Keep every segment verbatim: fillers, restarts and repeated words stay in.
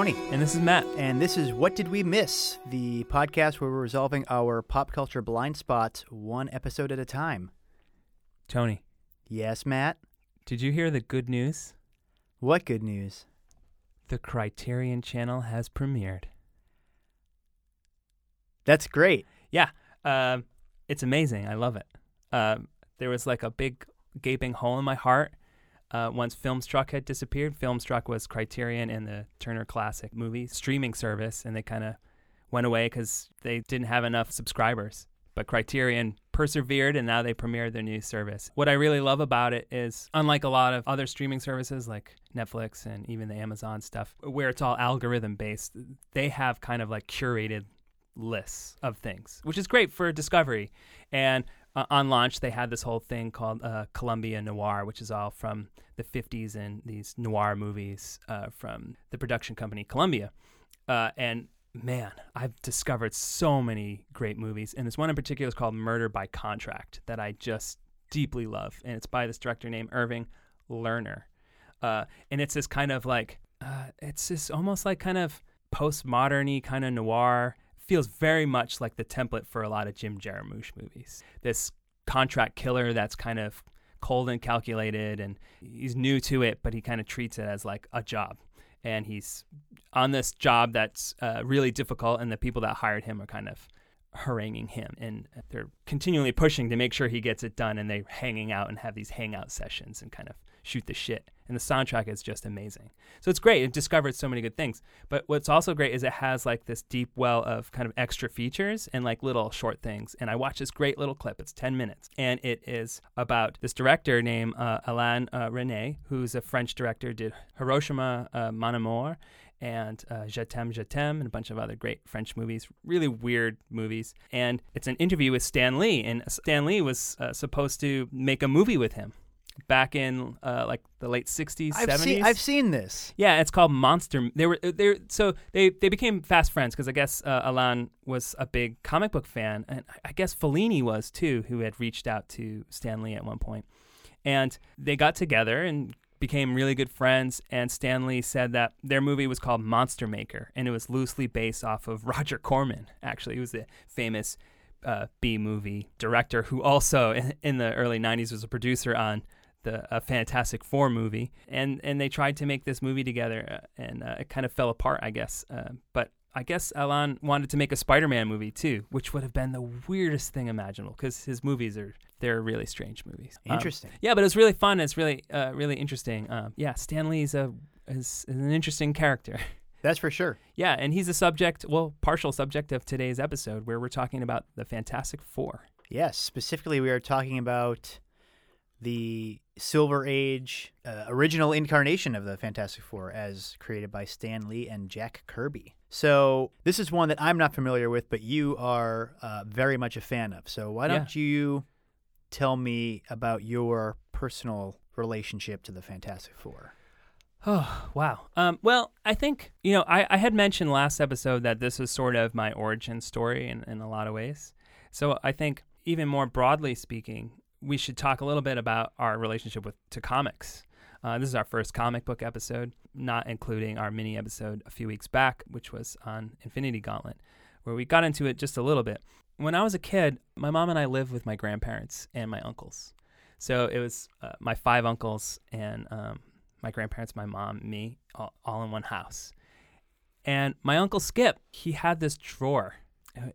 Tony. And this is Matt. And this is What Did We Miss? The podcast where we're resolving our pop culture blind spots one episode at a time. Tony. Yes, Matt? Did you hear the good news? What good news? The Criterion Channel has premiered. That's great. Yeah. Uh, it's amazing. I love it. Uh, there was like a big gaping hole in my heart. Uh, once Filmstruck had disappeared. Filmstruck was Criterion and the Turner Classic movie streaming service, and they kind of went away because they didn't have enough subscribers. But Criterion persevered, and now they premiered their new service. What I really love about it is, unlike a lot of other streaming services like Netflix and even the Amazon stuff, where it's all algorithm-based, they have kind of like curated lists of things, which is great for discovery. And Uh, on launch, they had this whole thing called uh, Columbia Noir, which is all from the fifties and these noir movies uh, from the production company Columbia. Uh, and man, I've discovered so many great movies. And this one in particular is called Murder by Contract that I just deeply love. And it's by this director named Irving Lerner. Uh, and it's this kind of like, uh, it's this almost like kind of postmodern-y kind of noir. Feels very much like the template for a lot of Jim Jarmusch movies. This contract killer that's kind of cold and calculated, and he's new to it, but he kind of treats it as like a job. And he's on this job that's uh, really difficult, and the people that hired him are kind of haranguing him, and they're continually pushing to make sure he gets it done, and they're hanging out and have these hangout sessions and kind of shoot the shit. And the soundtrack is just amazing. So it's great. It discovered so many good things. But what's also great is it has like this deep well of kind of extra features and like little short things. And I watched this great little clip. It's ten minutes. And it is about this director named uh, Alain uh, René, who's a French director, did Hiroshima, uh, Mon Amour, and uh, Je t'aime, Je t'aime, and a bunch of other great French movies, really weird movies. And it's an interview with Stan Lee. And Stan Lee was uh, supposed to make a movie with him back in uh, like the late sixties, I've seventies. Seen, I've seen this. Yeah, it's called Monster. They were they so they, they became fast friends because I guess uh, Alain was a big comic book fan, and I guess Fellini was too, who had reached out to Stan Lee at one point. And they got together and became really good friends, and Stan Lee said that their movie was called Monster Maker, and it was loosely based off of Roger Corman, actually. He was the famous uh, B-movie director who also in, in the early nineties was a producer on The a Fantastic Four movie, and and they tried to make this movie together, uh, and uh, it kind of fell apart, I guess. Uh, but I guess Alain wanted to make a Spider-Man movie too, which would have been the weirdest thing imaginable because his movies are they're really strange movies. Interesting. Um, yeah, but it's really fun. It's really uh, really interesting. Um, yeah, Stan Lee's a is, is an interesting character. That's for sure. Yeah, and he's a subject, well, partial subject of today's episode, where we're talking about the Fantastic Four. Yes, specifically, we are talking about the Silver Age uh, original incarnation of the Fantastic Four as created by Stan Lee and Jack Kirby. So this is one that I'm not familiar with, but you are uh, very much a fan of. So why yeah. don't you tell me about your personal relationship to the Fantastic Four? Oh, wow. Um, well, I think, you know, I, I had mentioned last episode that this was sort of my origin story in, in a lot of ways. So I think even more broadly speaking, we should talk a little bit about our relationship with to comics. Uh, this is our first comic book episode, not including our mini episode a few weeks back, which was on Infinity Gauntlet, where we got into it just a little bit. When I was a kid, my mom and I lived with my grandparents and my uncles. So it was uh, my five uncles and um, my grandparents, my mom, me, all, all in one house. And my uncle Skip, he had this drawer.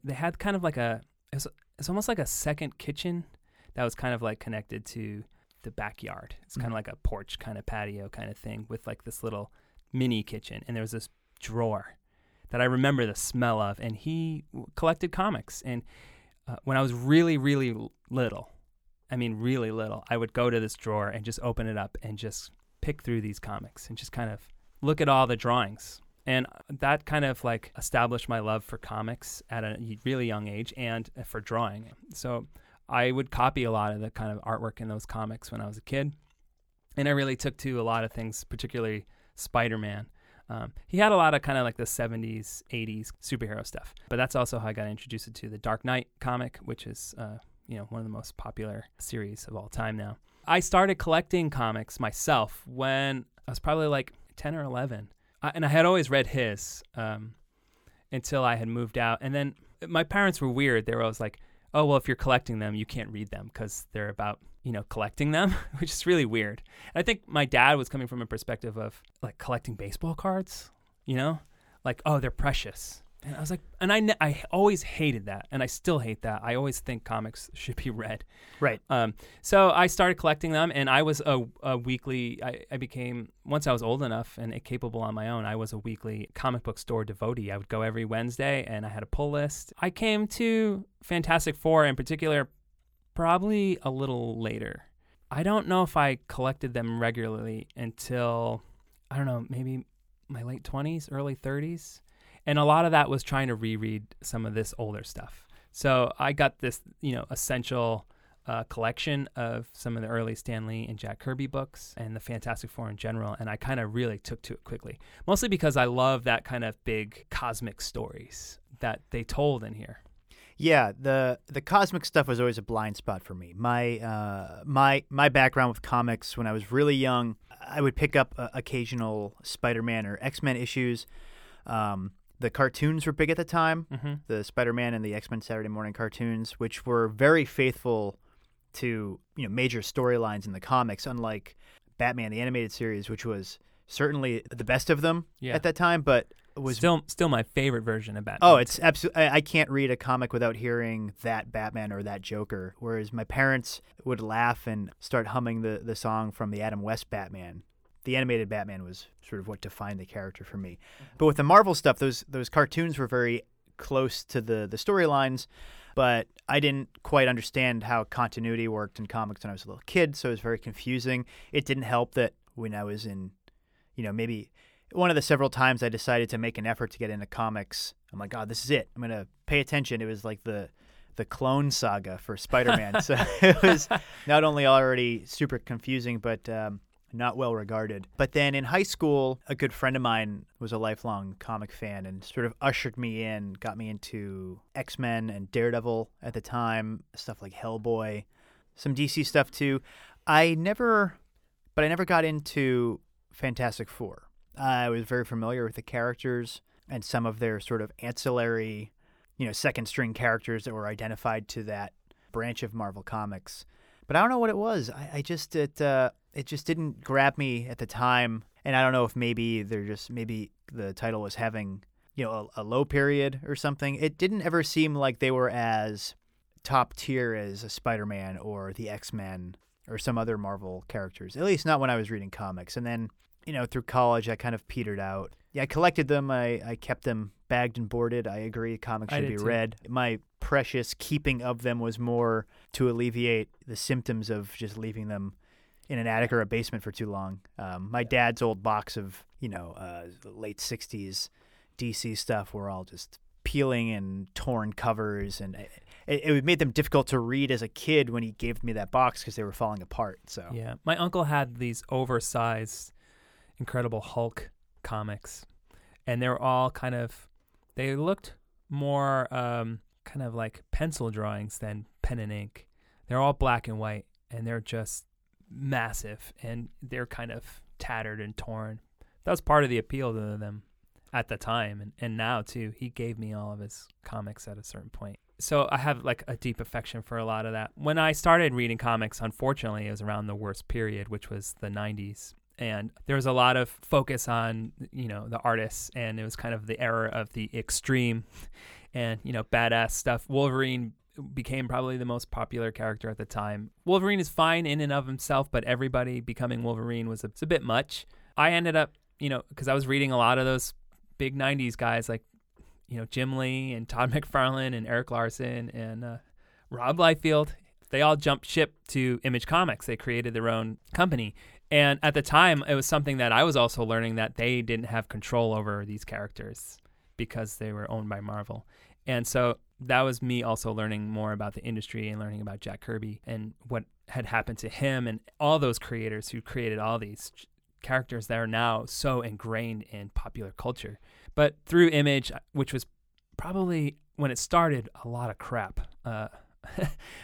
They had kind of like a, it's it's almost like a second kitchen that was kind of like connected to the backyard. It's kind of like a porch kind of patio kind of thing with like this little mini kitchen. And there was this drawer that I remember the smell of. And he collected comics. And uh, when I was really, really little, I mean really little, I would go to this drawer and just open it up and just pick through these comics and just kind of look at all the drawings. And that kind of like established my love for comics at a really young age and for drawing. So I would copy a lot of the kind of artwork in those comics when I was a kid. And I really took to a lot of things, particularly Spider-Man. Um, he had a lot of kind of like the seventies, eighties superhero stuff. But that's also how I got introduced to the Dark Knight comic, which is, uh, you know, one of the most popular series of all time now. I started collecting comics myself when I was probably like ten or eleven. I, and I had always read his um, until I had moved out. And then my parents were weird. They were always like, oh, well, if you're collecting them, you can't read them because they're about, you know, collecting them, which is really weird. And I think my dad was coming from a perspective of like collecting baseball cards, you know, like, oh, they're precious. And I was like, and I, ne- I always hated that. And I still hate that. I always think comics should be read. Right. Um, so I started collecting them, and I was a, a weekly, I, I became, once I was old enough and capable on my own, I was a weekly comic book store devotee. I would go every Wednesday, and I had a pull list. I came to Fantastic Four in particular probably a little later. I don't know if I collected them regularly until, I don't know, maybe my late twenties, early thirties. And a lot of that was trying to reread some of this older stuff. So I got this, you know, essential uh, collection of some of the early Stan Lee and Jack Kirby books and the Fantastic Four in general. And I kind of really took to it quickly, mostly because I love that kind of big cosmic stories that they told in here. Yeah, the the cosmic stuff was always a blind spot for me. My uh, my my background with comics when I was really young, I would pick up uh, occasional Spider-Man or X-Men issues. Um The cartoons were big at the time, mm-hmm. the Spider-Man and the X-Men Saturday morning cartoons, which were very faithful to, you know, major storylines in the comics, unlike Batman, the animated series, which was certainly the best of them yeah. at that time, but was... Still still my favorite version of Batman. Oh, it's absolutely... I can't read a comic without hearing that Batman or that Joker, whereas my parents would laugh and start humming the, the song from the Adam West Batman. The animated Batman was sort of what defined the character for me. But with the Marvel stuff, those those cartoons were very close to the, the storylines, but I didn't quite understand how continuity worked in comics when I was a little kid, so it was very confusing. It didn't help that when I was in, you know, maybe one of the several times I decided to make an effort to get into comics, I'm like, oh, this is it. I'm going to pay attention. It was like the... the clone saga for Spider-Man. So it was not only already super confusing, but um, not well regarded. But then in high school, a good friend of mine was a lifelong comic fan and sort of ushered me in, got me into X-Men and Daredevil at the time, stuff like Hellboy, some D C stuff too. I never, but I never got into Fantastic Four. I was very familiar with the characters and some of their sort of ancillary, you know, second string characters that were identified to that branch of Marvel Comics. But I don't know what it was. I, I just, it uh, it just didn't grab me at the time. And I don't know if maybe they're just, maybe the title was having, you know, a, a low period or something. It didn't ever seem like they were as top tier as a Spider-Man or the X-Men or some other Marvel characters, at least not when I was reading comics. And then, you know, through college, I kind of petered out. Yeah, I collected them. I, I kept them bagged and boarded. I agree. Comics should be read. My precious keeping of them was more to alleviate the symptoms of just leaving them in an attic or a basement for too long. Um, my dad's old box of, you know, uh, late sixties D C stuff were all just peeling and torn covers. And it, it made them difficult to read as a kid when he gave me that box because they were falling apart. So yeah, my uncle had these oversized Incredible Hulk comics, and they're all kind of, they looked more um kind of like pencil drawings than pen and ink. They're all black and white, and they're just massive, and they're kind of tattered and torn. That was part of the appeal to them at the time, and, and now too. He gave me all of his comics at a certain point, so I have like a deep affection for a lot of that. When I started reading comics, unfortunately, it was around the worst period, which was the nineties. And there was a lot of focus on, you know, the artists, and it was kind of the era of the extreme and, you know, badass stuff. Wolverine became probably the most popular character at the time. Wolverine is fine in and of himself, but everybody becoming Wolverine was a, it's a bit much. I ended up, you know, because I was reading a lot of those big nineties guys like, you know, Jim Lee and Todd McFarlane and Eric Larson and uh, Rob Liefeld. They all jumped ship to Image Comics. They created their own company. And at the time, it was something that I was also learning, that they didn't have control over these characters because they were owned by Marvel. And so that was me also learning more about the industry and learning about Jack Kirby and what had happened to him and all those creators who created all these characters that are now so ingrained in popular culture. But through Image, which was probably, when it started, a lot of crap, uh,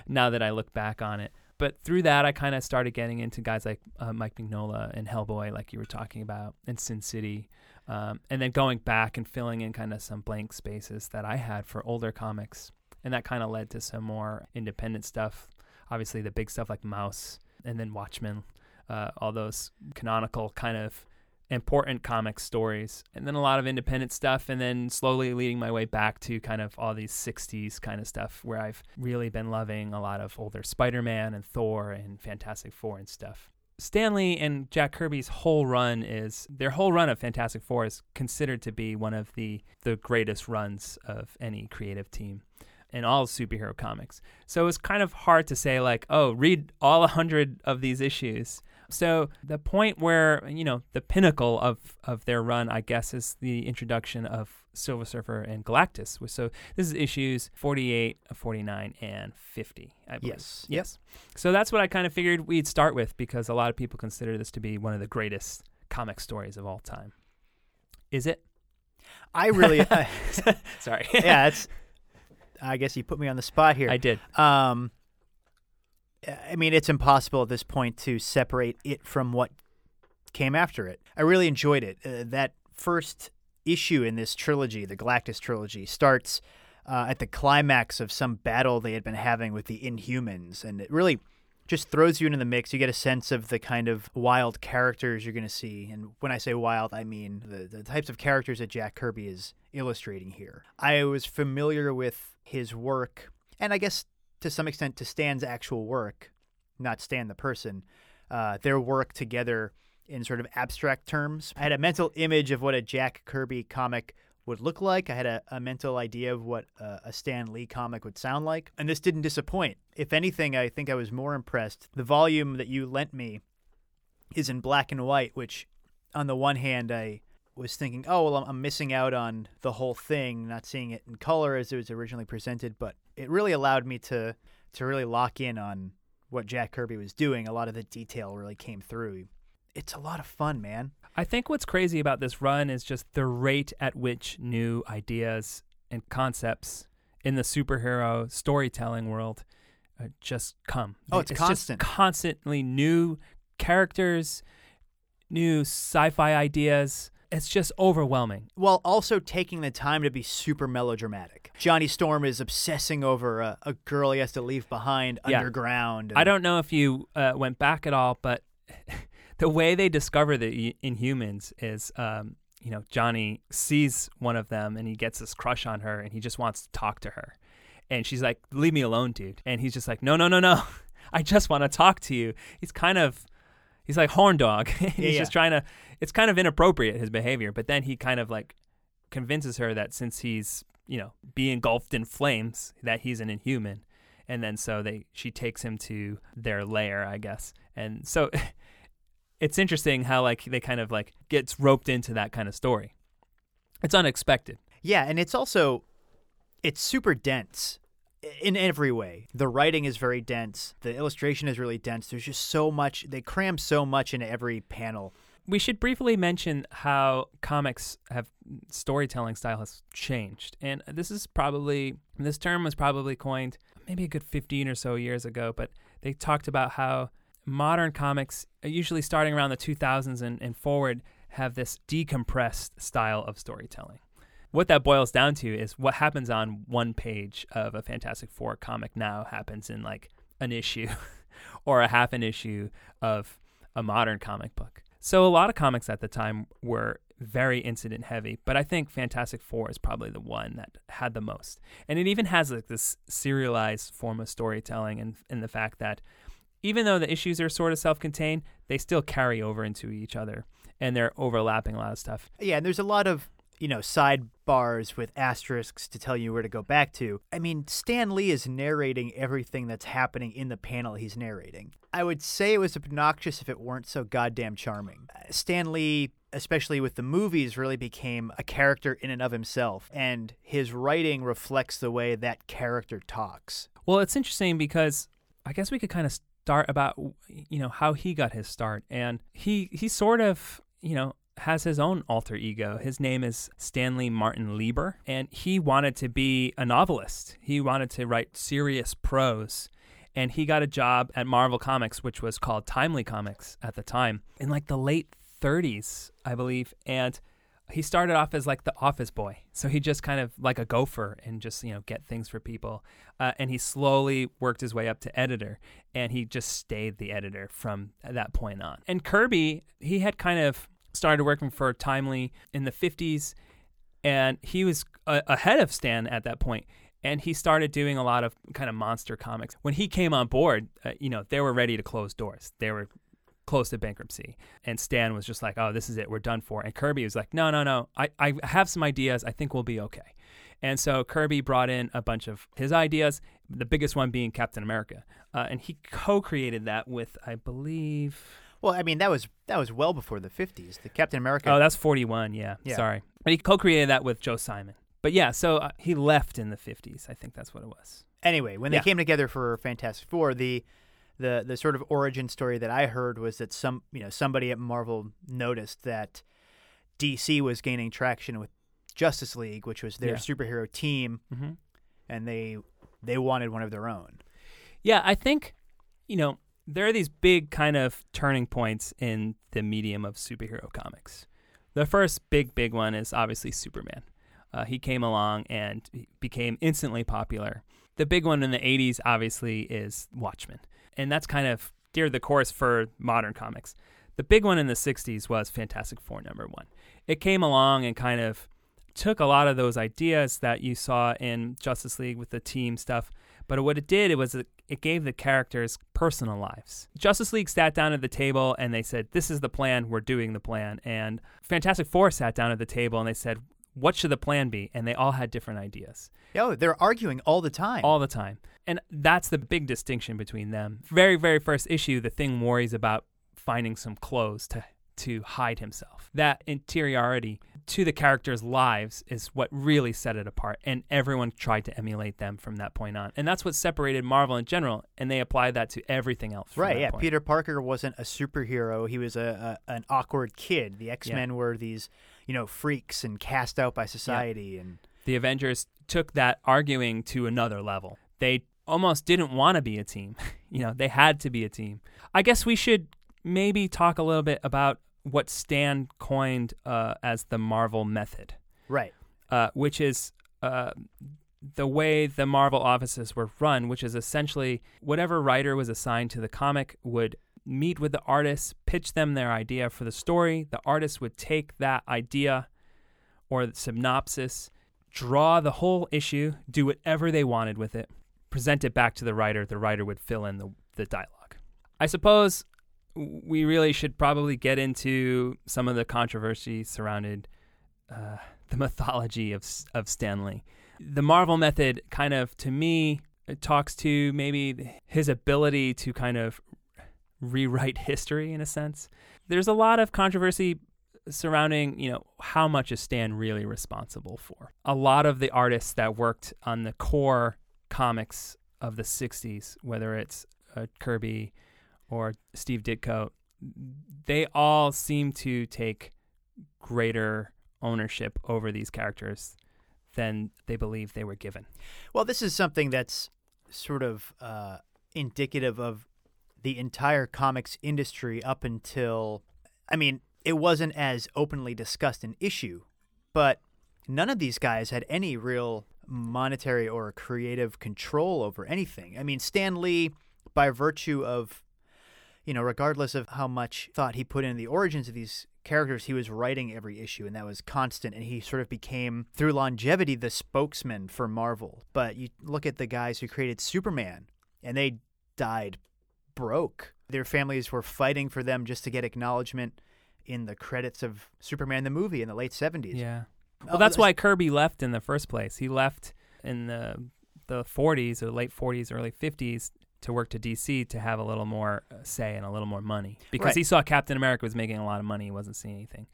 now that I look back on it. But through that, I kind of started getting into guys like uh, Mike Mignola and Hellboy, like you were talking about, and Sin City. um, and then going back and filling in kind of some blank spaces that I had for older comics. And that kind of led to some more independent stuff. Obviously, the big stuff like Mouse and then Watchmen, uh, all those canonical kind of important comic stories, and then a lot of independent stuff, and then slowly leading my way back to kind of all these sixties kind of stuff where I've really been loving a lot of older Spider-Man and Thor and Fantastic Four and stuff. Stan Lee and Jack Kirby's whole run is, their whole run of Fantastic Four is considered to be one of the, the greatest runs of any creative team in all superhero comics. So it was kind of hard to say like, oh, read all one hundred of these issues. So the point where, you know, the pinnacle of, of their run, I guess, is the introduction of Silver Surfer and Galactus. So this is issues forty-eight, forty-nine, and fifty, I believe. Yes. Yes. So that's what I kind of figured we'd start with, because a lot of people consider this to be one of the greatest comic stories of all time. Is it? I really... I, Sorry. Yeah, it's... I guess you put me on the spot here. I did. Um, I mean, it's impossible at this point to separate it from what came after it. I really enjoyed it. Uh, that first issue in this trilogy, the Galactus trilogy, starts uh, at the climax of some battle they had been having with the Inhumans, and it really just throws you into the mix. You get a sense of the kind of wild characters you're going to see. And when I say wild, I mean the, the types of characters that Jack Kirby is illustrating here. I was familiar with his work, and I guess to some extent to Stan's actual work, not Stan the person, uh, their work together in sort of abstract terms. I had a mental image of what a Jack Kirby comic would look like. I had a, a mental idea of what uh, a Stan Lee comic would sound like, and this didn't disappoint. If anything, I think I was more impressed. The volume that you lent me is in black and white, which on the one hand I was thinking, oh, well, I'm missing out on the whole thing, not seeing it in color as it was originally presented, but it really allowed me to, to really lock in on what Jack Kirby was doing. A lot of the detail really came through. It's a lot of fun, man. I think what's crazy about this run is just the rate at which new ideas and concepts in the superhero storytelling world uh, just come. Oh, it's, it's constant. Just constantly new characters, new sci-fi ideas. It's just overwhelming. While also taking the time to be super melodramatic. Johnny Storm is obsessing over a, a girl he has to leave behind yeah. underground. And... I don't know if you uh, went back at all, but... The way they discover the Inhumans is, um, you know, Johnny sees one of them and he gets this crush on her and he just wants to talk to her. And she's like, leave me alone, dude. And he's just like, no, no, no, no. I just want to talk to you. He's kind of, he's like horn dog. he's yeah, yeah. just trying to, it's kind of inappropriate, his behavior. But then he kind of like convinces her that since he's, you know, being engulfed in flames, that he's an Inhuman. And then so they, she takes him to their lair, I guess. And so... It's interesting how like they kind of like gets roped into that kind of story. It's unexpected. Yeah, and it's also, it's super dense in every way. The writing is very dense. The illustration is really dense. There's just so much. They cram so much into every panel. We should briefly mention how comics have storytelling style has changed. And this is probably, this term was probably coined maybe a good fifteen or so years ago, but they talked about how modern comics, usually starting around the two thousands and, and forward, have this decompressed style of storytelling. What that boils down to is what happens on one page of a Fantastic Four comic now happens in like an issue or a half an issue of a modern comic book. So a lot of comics at the time were very incident heavy, but I think Fantastic Four is probably the one that had the most. And it even has like this serialized form of storytelling and, and the fact that even though the issues are sort of self-contained, they still carry over into each other, and they're overlapping a lot of stuff. Yeah, and there's a lot of, you know, sidebars with asterisks to tell you where to go back to. I mean, Stan Lee is narrating everything that's happening in the panel he's narrating. I would say it was obnoxious if it weren't so goddamn charming. Stan Lee, especially with the movies, really became a character in and of himself, and his writing reflects the way that character talks. Well, it's interesting because I guess we could kind of... St- start about, you know, how he got his start. And he, he sort of, you know, has his own alter ego. His name is Stanley Martin Lieber, and he wanted to be a novelist. He wanted to write serious prose, and he got a job at Marvel Comics, which was called Timely Comics at the time, in like the late thirties, I believe. And he started off as like the office boy. So he just kind of like a gopher and just, you know, get things for people. Uh, and he slowly worked his way up to editor, and he just stayed the editor from that point on. And Kirby, he had kind of started working for Timely in the fifties, and he was a- ahead of Stan at that point. And he started doing a lot of kind of monster comics. When he came on board, uh, you know, they were ready to close doors. They were close to bankruptcy. And Stan was just like, oh, this is it. We're done for. And Kirby was like, no, no, no. I, I have some ideas. I think we'll be okay. And so Kirby brought in a bunch of his ideas, the biggest one being Captain America. Uh, and he co-created that with, I believe... Well, I mean, that was that was well before the fifties. The Captain America... Oh, that's forty-one. Yeah. yeah. Sorry. But he co-created that with Joe Simon. But yeah, so uh, he left in the fifties. I think that's what it was. Anyway, when they yeah. came together for Fantastic Four, the, the the sort of origin story that I heard was that some you know somebody at Marvel noticed that D C was gaining traction with Justice League, which was their yeah. superhero team, mm-hmm. and they they wanted one of their own. Yeah, I think you know there are these big kind of turning points in the medium of superhero comics. The first big big one is obviously Superman. Uh, he came along and became instantly popular. The big one in the eighties, obviously, is Watchmen. And that's kind of steered the course for modern comics. The big one in the sixties was Fantastic Four number one. It came along and kind of took a lot of those ideas that you saw in Justice League with the team stuff. But what it did, it was it, it gave the characters personal lives. Justice League sat down at the table and they said, this is the plan, we're doing the plan. And Fantastic Four sat down at the table and they said, what should the plan be? And they all had different ideas. Oh, they're arguing all the time. All the time. And that's the big distinction between them. Very, very first issue, the Thing worries about finding some clothes to, to hide himself. That interiority to the characters' lives is what really set it apart. And everyone tried to emulate them from that point on. And that's what separated Marvel in general. And they applied that to everything else. Right, yeah. Point. Peter Parker wasn't a superhero. He was a, a an awkward kid. The X-Men yeah. were these... you know, freaks and cast out by society. Yeah. And the Avengers took that arguing to another level. They almost didn't want to be a team. You know, they had to be a team. I guess we should maybe talk a little bit about what Stan coined uh, as the Marvel method. Right. Uh, which is uh, the way the Marvel offices were run, which is essentially whatever writer was assigned to the comic would meet with the artists, pitch them their idea for the story. The artist would take that idea or the synopsis, draw the whole issue, do whatever they wanted with it, present it back to the writer. The writer would fill in the, the dialogue. I suppose we really should probably get into some of the controversy surrounding uh, the mythology of, of Stan Lee. The Marvel method kind of, to me, it talks to maybe his ability to kind of rewrite history in a sense. There's a lot of controversy surrounding, you know, how much is Stan really responsible for? A lot of the artists that worked on the core comics of the sixties, whether it's uh, Kirby or Steve Ditko, they all seem to take greater ownership over these characters than they believe they were given. Well, this is something that's sort of uh, indicative of the entire comics industry up until, I mean, it wasn't as openly discussed an issue, but none of these guys had any real monetary or creative control over anything. I mean, Stan Lee, by virtue of, you know, regardless of how much thought he put into the origins of these characters, he was writing every issue, and that was constant, and he sort of became, through longevity, the spokesman for Marvel. But you look at the guys who created Superman, and they died broke. Their families were fighting for them just to get acknowledgement in the credits of Superman the movie in the late seventies. Yeah. Well, that's why Kirby left in the first place. He left in the the forties or late forties, early fifties to work to D C to have a little more say and a little more money because right. he saw Captain America was making a lot of money. He wasn't seeing anything.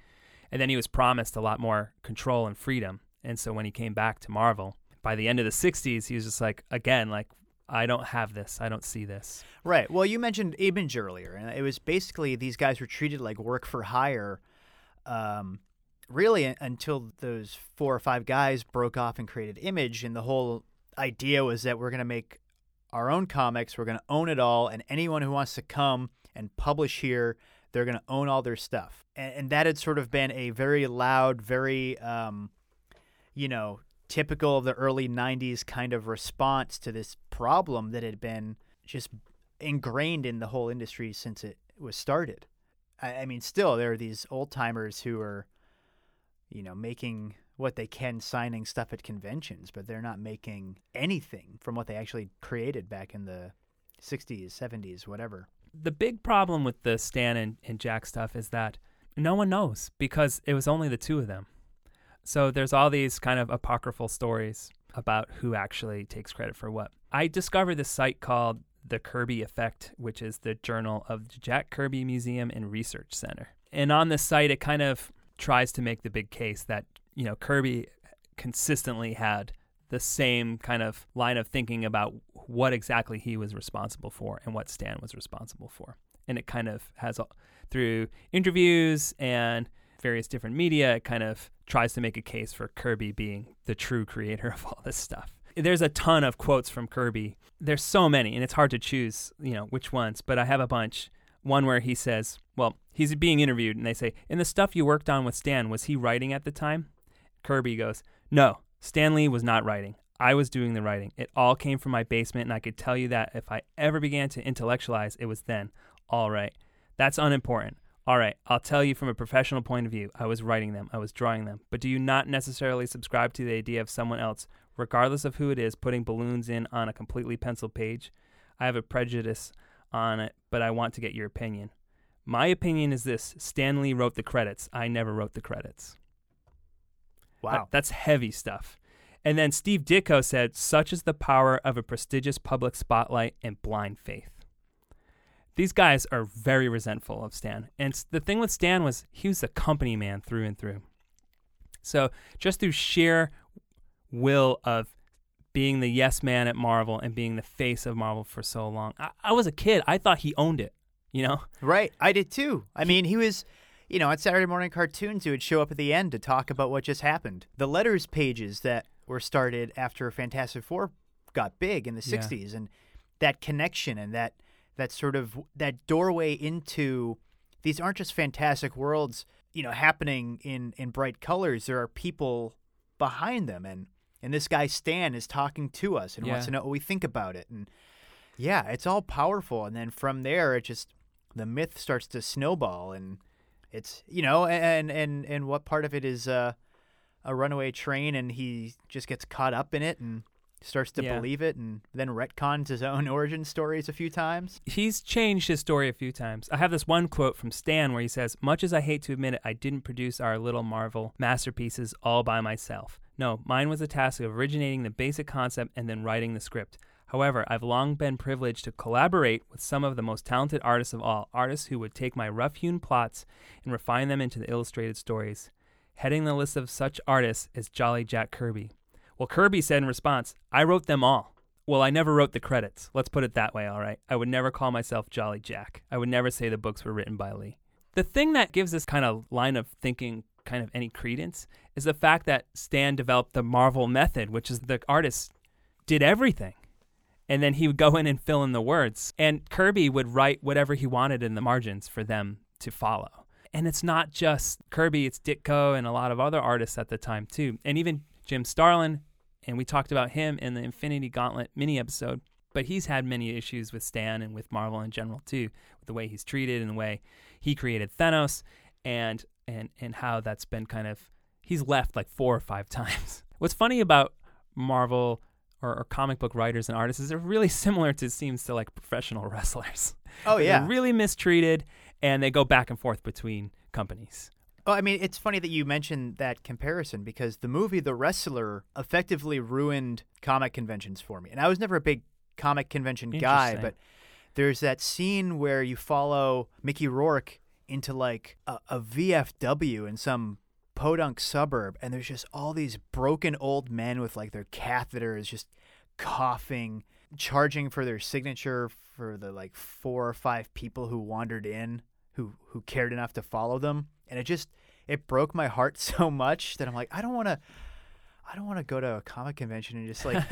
And then he was promised a lot more control and freedom. And so when he came back to Marvel, by the end of the sixties, he was just like, again, like, I don't have this. I don't see this. Right. Well, you mentioned Image earlier, and it was basically these guys were treated like work for hire, um, really until those four or five guys broke off and created Image, and the whole idea was that we're going to make our own comics, we're going to own it all, and anyone who wants to come and publish here, They're going to own all their stuff. And, and that had sort of been a very loud, very, um, you know, typical of the early nineties kind of response to this problem that had been just ingrained in the whole industry since it was started. I, I mean, still, there are these old timers who are, you know, making what they can, signing stuff at conventions, but they're not making anything from what they actually created back in the sixties, seventies, whatever. The big problem with the Stan and, and Jack stuff is that no one knows because it was only the two of them. So there's all these kind of apocryphal stories about who actually takes credit for what. I discovered this site called The Kirby Effect, which is the journal of the Jack Kirby Museum and Research Center. And on this site, it kind of tries to make the big case that, you know, Kirby consistently had the same kind of line of thinking about what exactly he was responsible for and what Stan was responsible for. And it kind of has, through interviews and various different media, it kind of tries to make a case for Kirby being the true creator of all this stuff. There's a ton of quotes from Kirby. There's so many, and it's hard to choose, you know, which ones, but I have a bunch. One where he says, well, he's being interviewed, and they say, "In the stuff you worked on with Stan, was he writing at the time?" Kirby goes, "No, Stan Lee was not writing. I was doing the writing. It all came from my basement, and I could tell you that if I ever began to intellectualize, it was then. All right, that's unimportant. All right, I'll tell you from a professional point of view, I was writing them, I was drawing them. But do you not necessarily subscribe to the idea of someone else, regardless of who it is, putting balloons in on a completely pencil page? I have a prejudice on it, but I want to get your opinion. My opinion is this: Stan Lee wrote the credits. I never wrote the credits." Wow. That, that's heavy stuff. And then Steve Ditko said, "Such is the power of a prestigious public spotlight and blind faith." These guys are very resentful of Stan. And the thing with Stan was he was a company man through and through. So just through sheer will of being the yes man at Marvel and being the face of Marvel for so long. I, I was a kid. I thought he owned it, you know? Right. I did too. I mean, he was... You know, on Saturday morning cartoons, he would show up at the end to talk about what just happened. The letters pages that were started after Fantastic Four got big in the yeah. sixties, and that connection and that that sort of that doorway into these aren't just fantastic worlds, you know, happening in, in bright colors. There are people behind them, and, and this guy Stan is talking to us and yeah. wants to know what we think about it. And yeah, it's all powerful. And then from there, it just the myth starts to snowball and. It's, you know, and, and, and what part of it is uh, a runaway train and he just gets caught up in it and starts to yeah. believe it and then retcons his own origin stories a few times. He's changed his story a few times. I have this one quote from Stan where he says, "Much as I hate to admit it, I didn't produce our little Marvel masterpieces all by myself. No, mine was the task of originating the basic concept and then writing the script. However, I've long been privileged to collaborate with some of the most talented artists of all, artists who would take my rough-hewn plots and refine them into the illustrated stories. Heading the list of such artists is Jolly Jack Kirby." Well, Kirby said in response, "I wrote them all." "Well, I never wrote the credits. Let's put it that way, all right? I would never call myself Jolly Jack. I would never say the books were written by Lee." The thing that gives this kind of line of thinking kind of any credence is the fact that Stan developed the Marvel method, which is the artist did everything. And then he would go in and fill in the words. And Kirby would write whatever he wanted in the margins for them to follow. And it's not just Kirby, it's Ditko and a lot of other artists at the time too. And even Jim Starlin, and we talked about him in the Infinity Gauntlet mini episode, but he's had many issues with Stan and with Marvel in general too, with the way he's treated and the way he created Thanos and and and how that's been kind of, he's left like four or five times. What's funny about Marvel Or, or comic book writers and artists are really similar to, it seems to, like professional wrestlers. Oh yeah, they're really mistreated, and they go back and forth between companies. Oh, I mean, it's funny that you mentioned that comparison because the movie The Wrestler effectively ruined comic conventions for me, and I was never a big comic convention guy. But there's that scene where you follow Mickey Rourke into like a, a V F W in some podunk suburb, and there's just all these broken old men with like their catheters just coughing, charging for their signature for the like four or five people who wandered in who who cared enough to follow them. And it just it broke my heart so much that I'm like, I don't want to I don't want to go to a comic convention and just like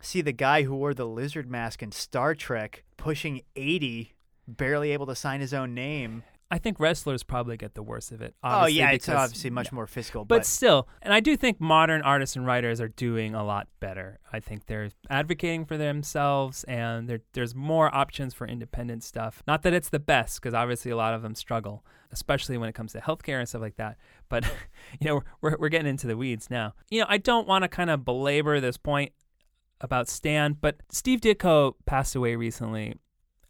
see the guy who wore the lizard mask in Star Trek pushing eighty, barely able to sign his own name. I think wrestlers probably get the worst of it. Obviously, oh, yeah, because, it's obviously much yeah. more fiscal. But, but still, and I do think modern artists and writers are doing a lot better. I think they're advocating for themselves, and there's more options for independent stuff. Not that it's the best, because obviously a lot of them struggle, especially when it comes to healthcare and stuff like that. But, you know, we're we're getting into the weeds now. You know, I don't want to kind of belabor this point about Stan, but Steve Ditko passed away recently,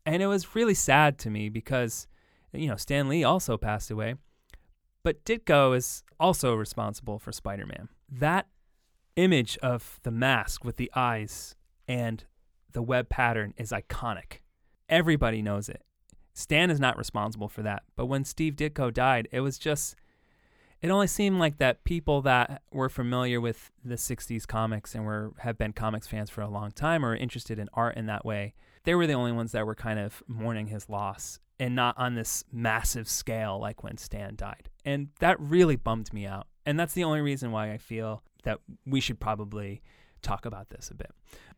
and it was really sad to me because, you know, Stan Lee also passed away, but Ditko is also responsible for Spider-Man. That image of the mask with the eyes and the web pattern is iconic. Everybody knows it. Stan is not responsible for that. But when Steve Ditko died, it was just, it only seemed like that people that were familiar with the sixties comics and were have been comics fans for a long time or are interested in art in that way, they were the only ones that were kind of mourning his loss, and not on this massive scale like when Stan died. And that really bummed me out. And that's the only reason why I feel that we should probably talk about this a bit.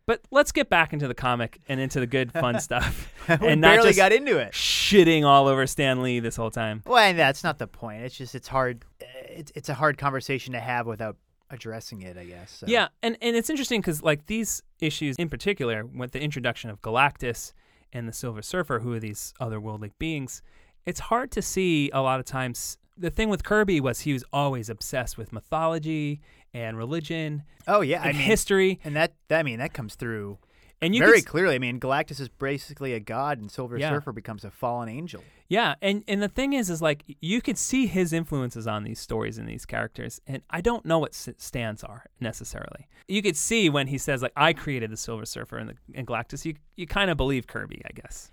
But let's get back into the comic and into the good, fun stuff. we and not barely just got into it. Shitting all over Stan Lee this whole time. Well, and that's not the point. It's just it's hard. It's, it's a hard conversation to have without addressing it, I guess. So. Yeah, and, and it's interesting because like these issues in particular, with the introduction of Galactus and the Silver Surfer, who are these otherworldly beings, it's hard to see a lot of times. The thing with Kirby was he was always obsessed with mythology and religion. Oh, yeah. And I mean, history. And that, that, I mean, that comes through and you very can, clearly. I mean, Galactus is basically a god and Silver yeah. Surfer becomes a fallen angel. Yeah. And, and the thing is, is like you could see his influences on these stories and these characters. And I don't know what Stan's are necessarily. You could see when he says, like, I created the Silver Surfer and, the, and Galactus, you, you kind of believe Kirby, I guess.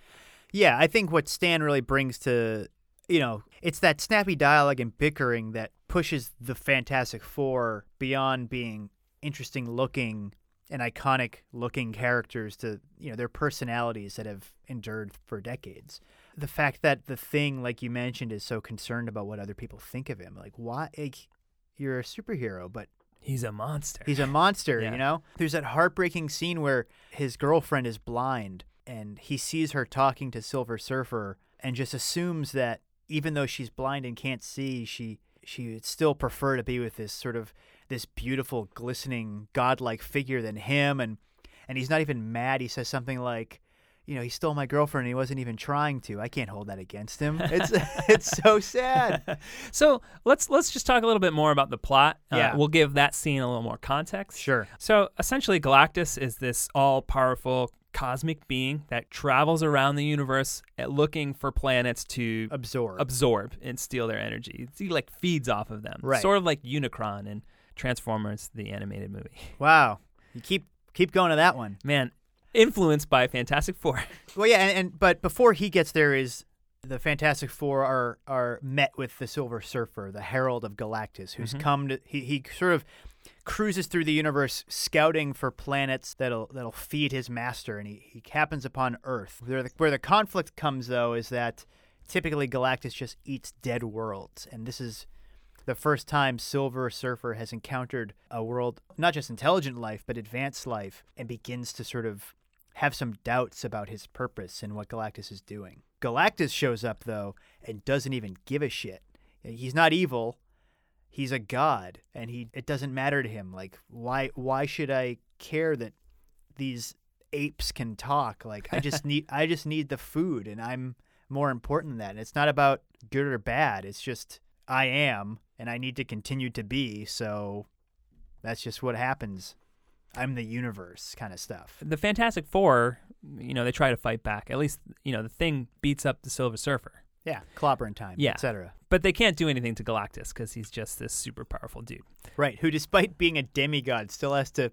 Yeah. I think what Stan really brings to, you know, it's that snappy dialogue and bickering that pushes the Fantastic Four beyond being interesting looking and iconic looking characters to, you know, their personalities that have endured for decades. The fact that the Thing, like you mentioned, is so concerned about what other people think of him. Like, why? Like, you're a superhero, but he's a monster. He's a monster, yeah. You know? There's that heartbreaking scene where his girlfriend is blind and he sees her talking to Silver Surfer and just assumes that even though she's blind and can't see, she she would still prefer to be with this sort of this beautiful, glistening, godlike figure than him. And and he's not even mad. He says something like, you know, he stole my girlfriend and he wasn't even trying to. I can't hold that against him. It's it's so sad. So let's let's just talk a little bit more about the plot. Yeah. Uh, we'll give that scene a little more context. Sure. So essentially Galactus is this all-powerful cosmic being that travels around the universe looking for planets to absorb absorb and steal their energy. He like feeds off of them. Right. Sort of like Unicron in Transformers, the animated movie. Wow. You keep keep going to that one. Man, influenced by Fantastic Four. Well, yeah, and, and but before he gets there is the Fantastic Four are are met with the Silver Surfer, the Herald of Galactus, who's mm-hmm. come to he he sort of cruises through the universe scouting for planets that'll that'll feed his master, and he, he happens upon Earth. Where the, where the conflict comes, though, is that typically Galactus just eats dead worlds, and this is the first time Silver Surfer has encountered a world, not just intelligent life, but advanced life, and begins to sort of have some doubts about his purpose and what Galactus is doing. Galactus shows up, though, and doesn't even give a shit. He's not evil. He's a god, and he it doesn't matter to him. Like, why why should I care that these apes can talk? Like, I just need I just need the food, and I'm more important than that. And it's not about good or bad. It's just I am, and I need to continue to be, so that's just what happens. I'm the universe kind of stuff. The Fantastic Four, you know, they try to fight back. At least, you know, the Thing beats up the Silver Surfer. Yeah, clobbering time, yeah. et cetera. But they can't do anything to Galactus because he's just this super powerful dude. Right, who despite being a demigod still has to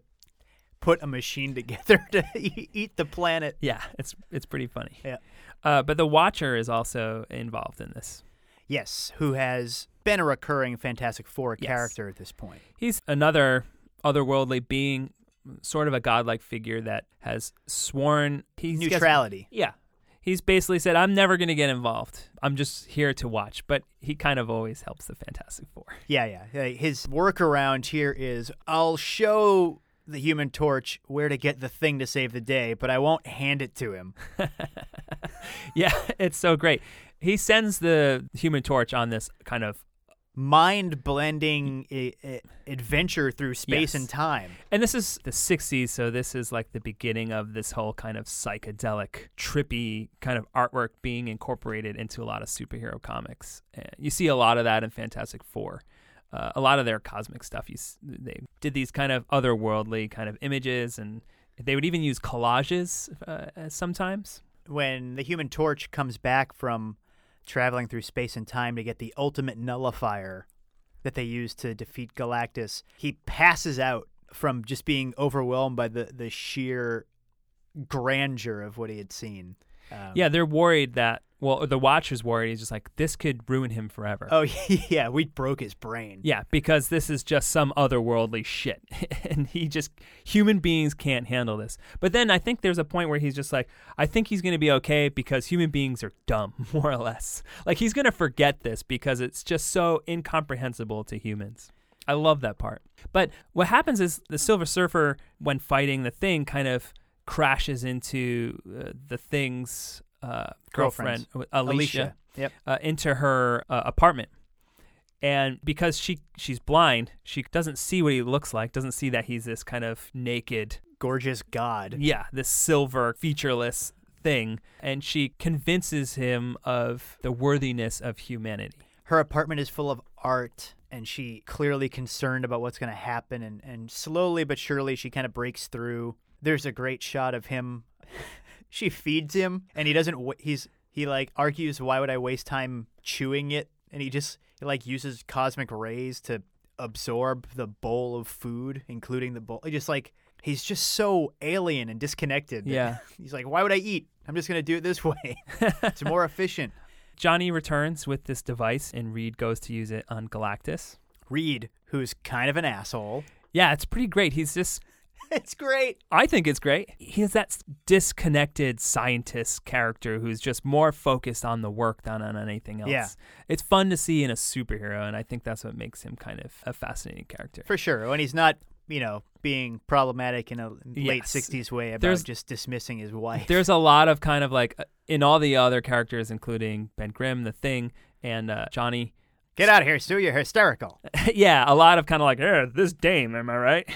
put a machine together to eat the planet. Yeah, it's it's pretty funny. Yeah, uh, but the Watcher is also involved in this. Yes, who has been a recurring Fantastic Four yes. character at this point. He's another otherworldly being, sort of a godlike figure that has sworn... He's neutrality. Guessed, yeah. He's basically said, I'm never going to get involved. I'm just here to watch. But he kind of always helps the Fantastic Four. Yeah, yeah. His workaround here is, I'll show the Human Torch where to get the Thing to save the day, but I won't hand it to him. Yeah, it's so great. He sends the Human Torch on this kind of mind-blending I- I- adventure through space yes. and time. And this is the sixties, so this is like the beginning of this whole kind of psychedelic, trippy kind of artwork being incorporated into a lot of superhero comics. And you see a lot of that in Fantastic Four. Uh, a lot of their cosmic stuff, you, they did these kind of otherworldly kind of images, and they would even use collages uh, sometimes. When the Human Torch comes back from traveling through space and time to get the ultimate nullifier that they use to defeat Galactus, he passes out from just being overwhelmed by the, the sheer grandeur of what he had seen. Um, yeah, they're worried that, well, the Watcher's worried. He's just like, this could ruin him forever. Oh, yeah, we broke his brain. Yeah, because this is just some otherworldly shit. And he just, human beings can't handle this. But then I think there's a point where he's just like, I think he's going to be okay because human beings are dumb, more or less. Like, he's going to forget this because it's just so incomprehensible to humans. I love that part. But what happens is the Silver Surfer, when fighting the Thing, kind of crashes into uh, the Thing's uh, girlfriend, Alicia, Alicia. Yep. Uh, into her uh, apartment. And because she she's blind, she doesn't see what he looks like, doesn't see that he's this kind of naked, gorgeous god. Yeah, this silver, featureless thing. And she convinces him of the worthiness of humanity. Her apartment is full of art, and she clearly concerned about what's going to happen. And, and slowly but surely, she kind of breaks through. There's a great shot of him. She feeds him, and he doesn't. He's he like argues, "Why would I waste time chewing it?" And he just he like uses cosmic rays to absorb the bowl of food, including the bowl. He just like he's just so alien and disconnected. Yeah, he's like, "Why would I eat? I'm just gonna do it this way. It's more efficient." Johnny returns with this device, and Reed goes to use it on Galactus. Reed, who's kind of an asshole. Yeah, it's pretty great. He's just. It's great. I think it's great. He has that disconnected scientist character who's just more focused on the work than on anything else. Yeah. It's fun to see in a superhero, and I think that's what makes him kind of a fascinating character. For sure. When he's not, you know, being problematic in a late yes. sixties way about there's, just dismissing his wife. There's a lot of kind of like, in all the other characters, including Ben Grimm, The Thing, and uh, Johnny. Get out of here, Sue. You're hysterical. Yeah, a lot of kind of like, eh, this dame, am I right?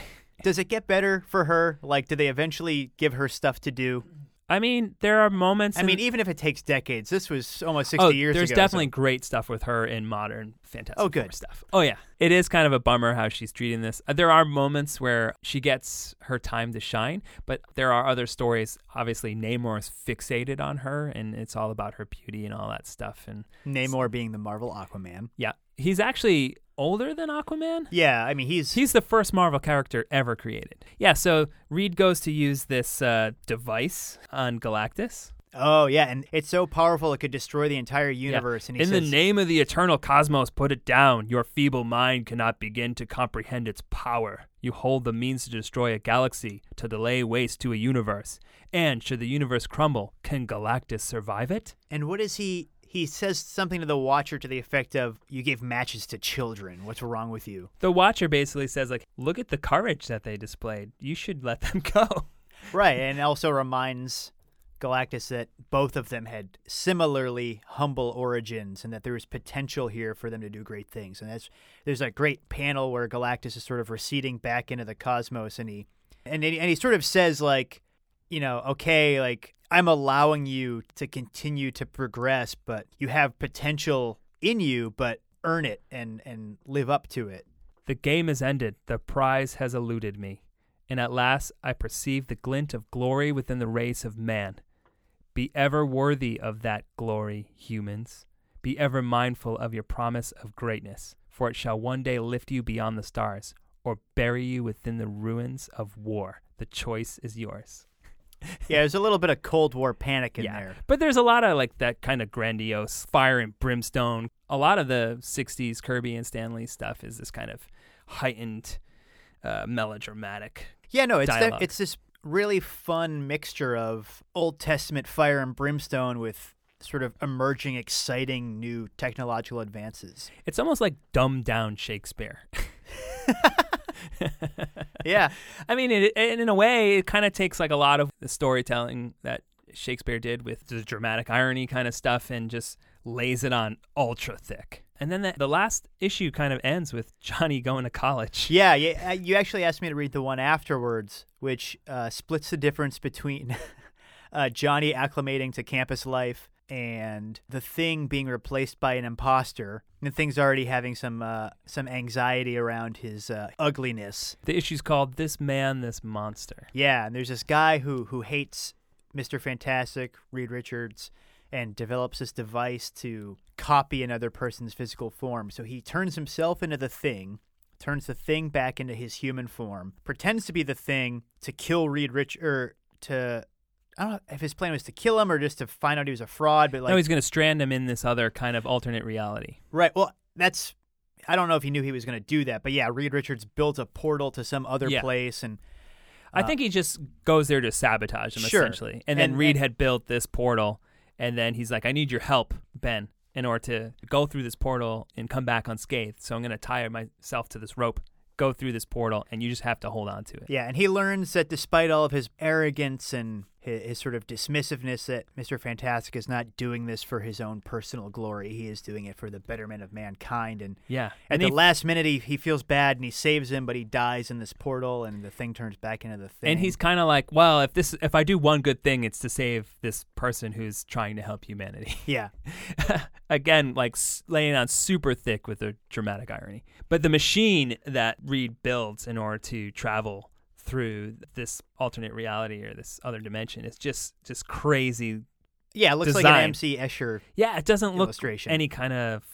Does it get better for her? Like, do they eventually give her stuff to do? I mean, there are moments. I in... mean, even if it takes decades, this was almost sixty oh, years there's ago. There's definitely so. great stuff with her in modern Fantastic Four oh, good. stuff. Oh, yeah. It is kind of a bummer how she's treating this. There are moments where she gets her time to shine, but there are other stories. Obviously, Namor is fixated on her, and it's all about her beauty and all that stuff. And Namor being the Marvel Aquaman. Yeah. He's actually older than Aquaman? Yeah, I mean, he's... He's the first Marvel character ever created. Yeah, so Reed goes to use this uh, device on Galactus. Oh, yeah, and it's so powerful it could destroy the entire universe. Yeah. And he In says, the name of the eternal cosmos, put it down. Your feeble mind cannot begin to comprehend its power. You hold the means to destroy a galaxy, to lay waste to a universe. And should the universe crumble, can Galactus survive it? And what is he... He says something to the Watcher to the effect of, you gave matches to children. What's wrong with you? The Watcher basically says, like, look at the courage that they displayed. You should let them go. Right, and also reminds Galactus that both of them had similarly humble origins and that there was potential here for them to do great things. And that's, there's a great panel where Galactus is sort of receding back into the cosmos, and he, and he, and he sort of says, like, you know, okay, like, I'm allowing you to continue to progress, but you have potential in you, but earn it and, and live up to it. The game is ended. The prize has eluded me. And at last I perceive the glint of glory within the race of man. Be ever worthy of that glory, humans. Be ever mindful of your promise of greatness, for it shall one day lift you beyond the stars or bury you within the ruins of war. The choice is yours. Yeah, there's a little bit of Cold War panic in yeah. there. But there's a lot of like that kind of grandiose fire and brimstone. A lot of the sixties Kirby and Stan Lee stuff is this kind of heightened uh, melodramatic Yeah, no, it's that, it's this really fun mixture of Old Testament fire and brimstone with sort of emerging, exciting new technological advances. It's almost like dumbed down Shakespeare. Yeah. I mean, it, it, in a way, it kind of takes like a lot of the storytelling that Shakespeare did with the dramatic irony kind of stuff and just lays it on ultra thick. And then the, the last issue kind of ends with Johnny going to college. Yeah, you, you actually asked me to read the one afterwards, which uh, splits the difference between uh, Johnny acclimating to campus life and the Thing being replaced by an imposter, and the Thing's already having some uh, some anxiety around his uh, ugliness. The issue's called This Man, This Monster. Yeah, and there's this guy who who hates Mister Fantastic, Reed Richards, and develops this device to copy another person's physical form. So he turns himself into the Thing, turns the Thing back into his human form, pretends to be the Thing to kill Reed Richards, or to... I don't know if his plan was to kill him or just to find out he was a fraud. But like, no, he's going to strand him in this other kind of alternate reality. Right. Well, that's... I don't know if he knew he was going to do that. But yeah, Reed Richards built a portal to some other yeah. place. And uh, I think he just goes there to sabotage him, sure. essentially. And, and then Reed and, had built this portal. And then he's like, I need your help, Ben, in order to go through this portal and come back unscathed. So I'm going to tie myself to this rope, go through this portal, and you just have to hold on to it. Yeah, and he learns that despite all of his arrogance and his, his sort of dismissiveness, that Mister Fantastic is not doing this for his own personal glory. He is doing it for the betterment of mankind. And yeah, at and the he, last minute, he, he feels bad, and he saves him, but he dies in this portal, and the Thing turns back into the Thing. And he's kind of like, well, if this, if I do one good thing, it's to save this person who's trying to help humanity. Yeah. Again, like laying on super thick with a dramatic irony. But the machine that Reed builds in order to travel through this alternate reality or this other dimension is just just crazy. Yeah, it looks design. Like an M C Escher. Yeah, it doesn't look any kind of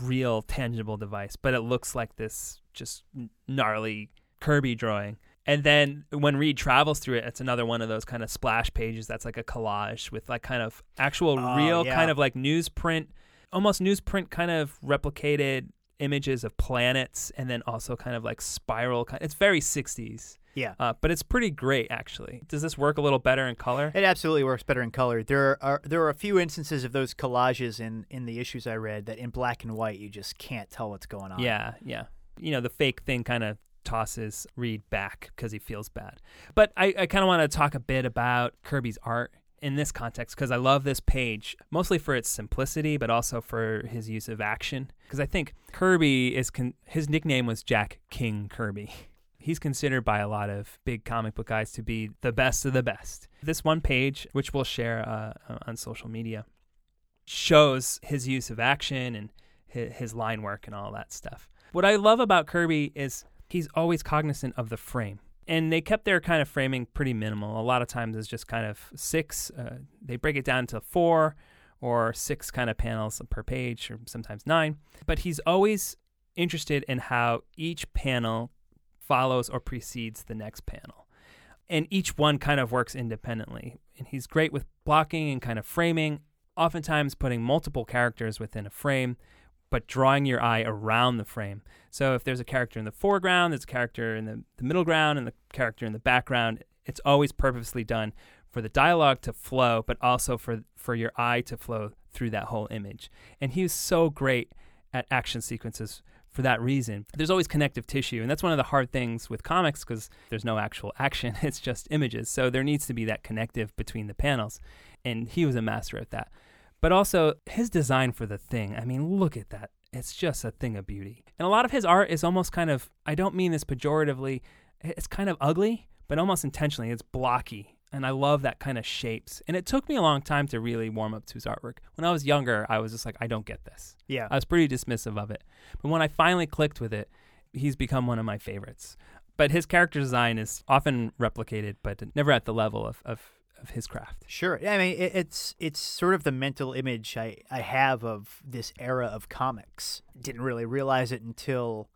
real, tangible device, but it looks like this just gnarly Kirby drawing. And then when Reed travels through it, it's another one of those kind of splash pages that's like a collage with like kind of actual uh, real yeah. kind of like newsprint, almost newsprint kind of replicated images of planets, and then also kind of like spiral. Kind of, it's very sixties. Yeah. Uh, but it's pretty great, actually. Does this work a little better in color? It absolutely works better in color. There are there are a few instances of those collages in, in the issues I read that in black and white you just can't tell what's going on. Yeah, yeah. You know, the fake Thing kind of tosses Reed back because he feels bad. But I, I kind of want to talk a bit about Kirby's art in this context, because I love this page, mostly for its simplicity, but also for his use of action. Because I think Kirby is, con- his nickname was Jack King Kirby. He's considered by a lot of big comic book guys to be the best of the best. This one page, which we'll share uh, on social media, shows his use of action and his line work and all that stuff. What I love about Kirby is he's always cognizant of the frame. And they kept their kind of framing pretty minimal. A lot of times it's just kind of six. Uh, they break it down to four or six kind of panels per page, or sometimes nine. But he's always interested in how each panel follows or precedes the next panel. And each one kind of works independently. And he's great with blocking and kind of framing, oftentimes putting multiple characters within a frame, but drawing your eye around the frame. So if there's a character in the foreground, there's a character in the, the middle ground, and the character in the background, it's always purposely done for the dialogue to flow, but also for, for your eye to flow through that whole image. And he was so great at action sequences for that reason. There's always connective tissue, and that's one of the hard things with comics because there's no actual action, it's just images. So there needs to be that connective between the panels, and he was a master at that. But also, his design for the Thing, I mean, look at that. It's just a thing of beauty. And a lot of his art is almost kind of, I don't mean this pejoratively, it's kind of ugly, but almost intentionally, it's blocky. And I love that kind of shapes. And it took me a long time to really warm up to his artwork. When I was younger, I was just like, I don't get this. Yeah. I was pretty dismissive of it. But when I finally clicked with it, he's become one of my favorites. But his character design is often replicated, but never at the level of, of, of his craft. Sure. I mean, it, it's it's sort of the mental image I, I have of this era of comics. Didn't really realize it until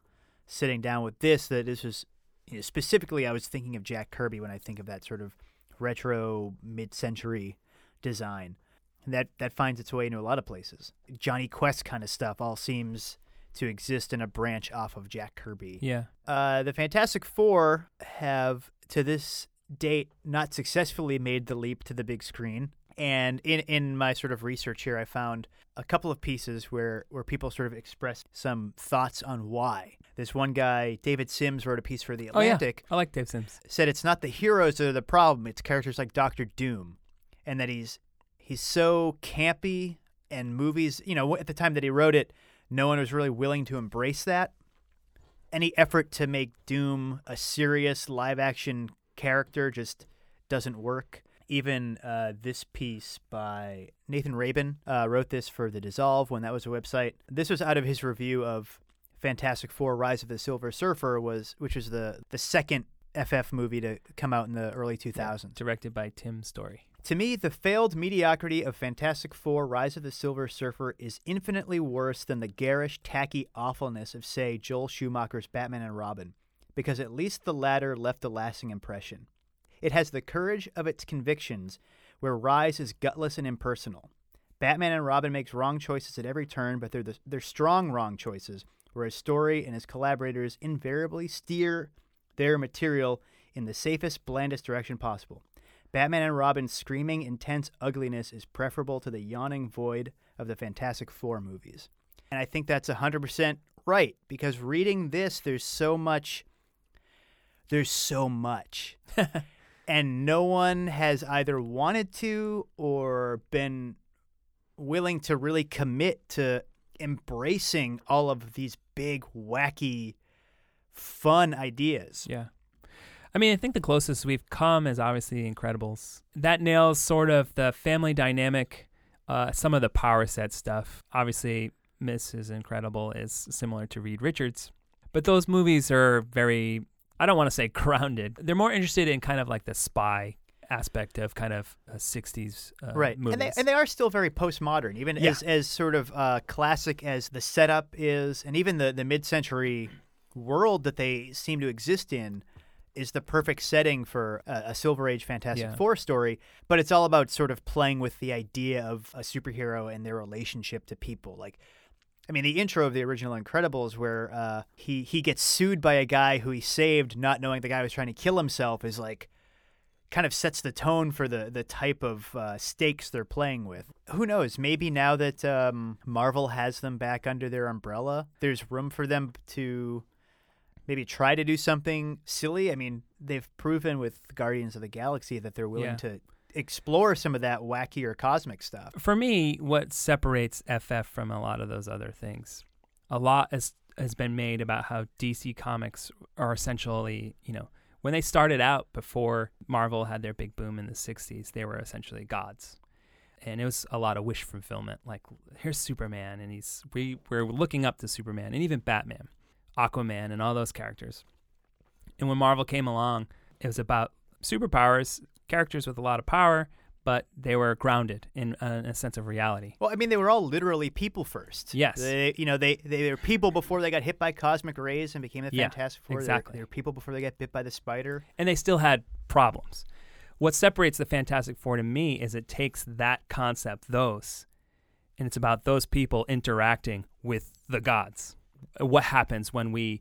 sitting down with this, that this was, you know, specifically I was thinking of Jack Kirby when I think of that sort of retro mid-century design, and that that finds its way into a lot of places. Johnny Quest kind of stuff all seems to exist in a branch off of Jack Kirby. Yeah. Uh, the Fantastic Four have to this date not successfully made the leap to the big screen. And in, in my sort of research here, I found a couple of pieces where, where people sort of expressed some thoughts on why. This one guy, David Sims, wrote a piece for The Atlantic. Oh, yeah. I like Dave Sims. Said it's not the heroes that are the problem. It's characters like Doctor Doom. And that he's he's so campy and movies, you know, at the time that he wrote it, no one was really willing to embrace that. Any effort to make Doom a serious live-action character just doesn't work. Even uh, this piece by Nathan Rabin uh, wrote this for The Dissolve when that was a website. This was out of his review of Fantastic Four: Rise of the Silver Surfer, was which was the, the second F F movie to come out in the early two thousands. Yeah, directed by Tim Story. To me, the failed mediocrity of Fantastic Four: Rise of the Silver Surfer is infinitely worse than the garish, tacky awfulness of, say, Joel Schumacher's Batman and Robin, because at least the latter left a lasting impression. It has the courage of its convictions, where Rise is gutless and impersonal. Batman and Robin makes wrong choices at every turn, but they're, the, they're strong wrong choices, where his story and his collaborators invariably steer their material in the safest, blandest direction possible. Batman and Robin's screaming, intense ugliness is preferable to the yawning void of the Fantastic Four movies. And I think that's one hundred percent right, because reading this, there's so much. There's so much. And no one has either wanted to or been willing to really commit to embracing all of these big, wacky, fun ideas. Yeah. I mean, I think the closest we've come is obviously Incredibles. That nails sort of the family dynamic, uh, some of the power set stuff. Obviously, Missus Incredible is similar to Reed Richards. But those movies are very, I don't want to say grounded. They're more interested in kind of like the spy aspect of kind of uh, sixties uh, right. movies. And they, and they are still very postmodern, even yeah. as, as sort of uh, classic as the setup is, and even the, the mid-century world that they seem to exist in is the perfect setting for a, a Silver Age Fantastic yeah. Four story, but it's all about sort of playing with the idea of a superhero and their relationship to people. Like, I mean, the intro of the original Incredibles where uh, he, he gets sued by a guy who he saved, not knowing the guy was trying to kill himself, is like kind of sets the tone for the, the type of uh, stakes they're playing with. Who knows? Maybe now that um, Marvel has them back under their umbrella, there's room for them to maybe try to do something silly. I mean, they've proven with Guardians of the Galaxy that they're willing yeah. to explore some of that wackier cosmic stuff. For me, what separates F F from a lot of those other things, a lot has, has been made about how D C Comics are essentially, you know, when they started out before Marvel had their big boom in the sixties, they were essentially gods. And it was a lot of wish fulfillment. Like, here's Superman, and he's we, we're looking up to Superman, and even Batman, Aquaman, and all those characters. And when Marvel came along, it was about superpowers, characters with a lot of power, but they were grounded in a, in a sense of reality. Well, I mean, they were all literally people first. Yes. They, you know, they, they were people before they got hit by cosmic rays and became the yeah, Fantastic Four. Exactly. They were, they were people before they got bit by the spider. And they still had problems. What separates the Fantastic Four to me is it takes that concept, those, and it's about those people interacting with the gods. What happens when we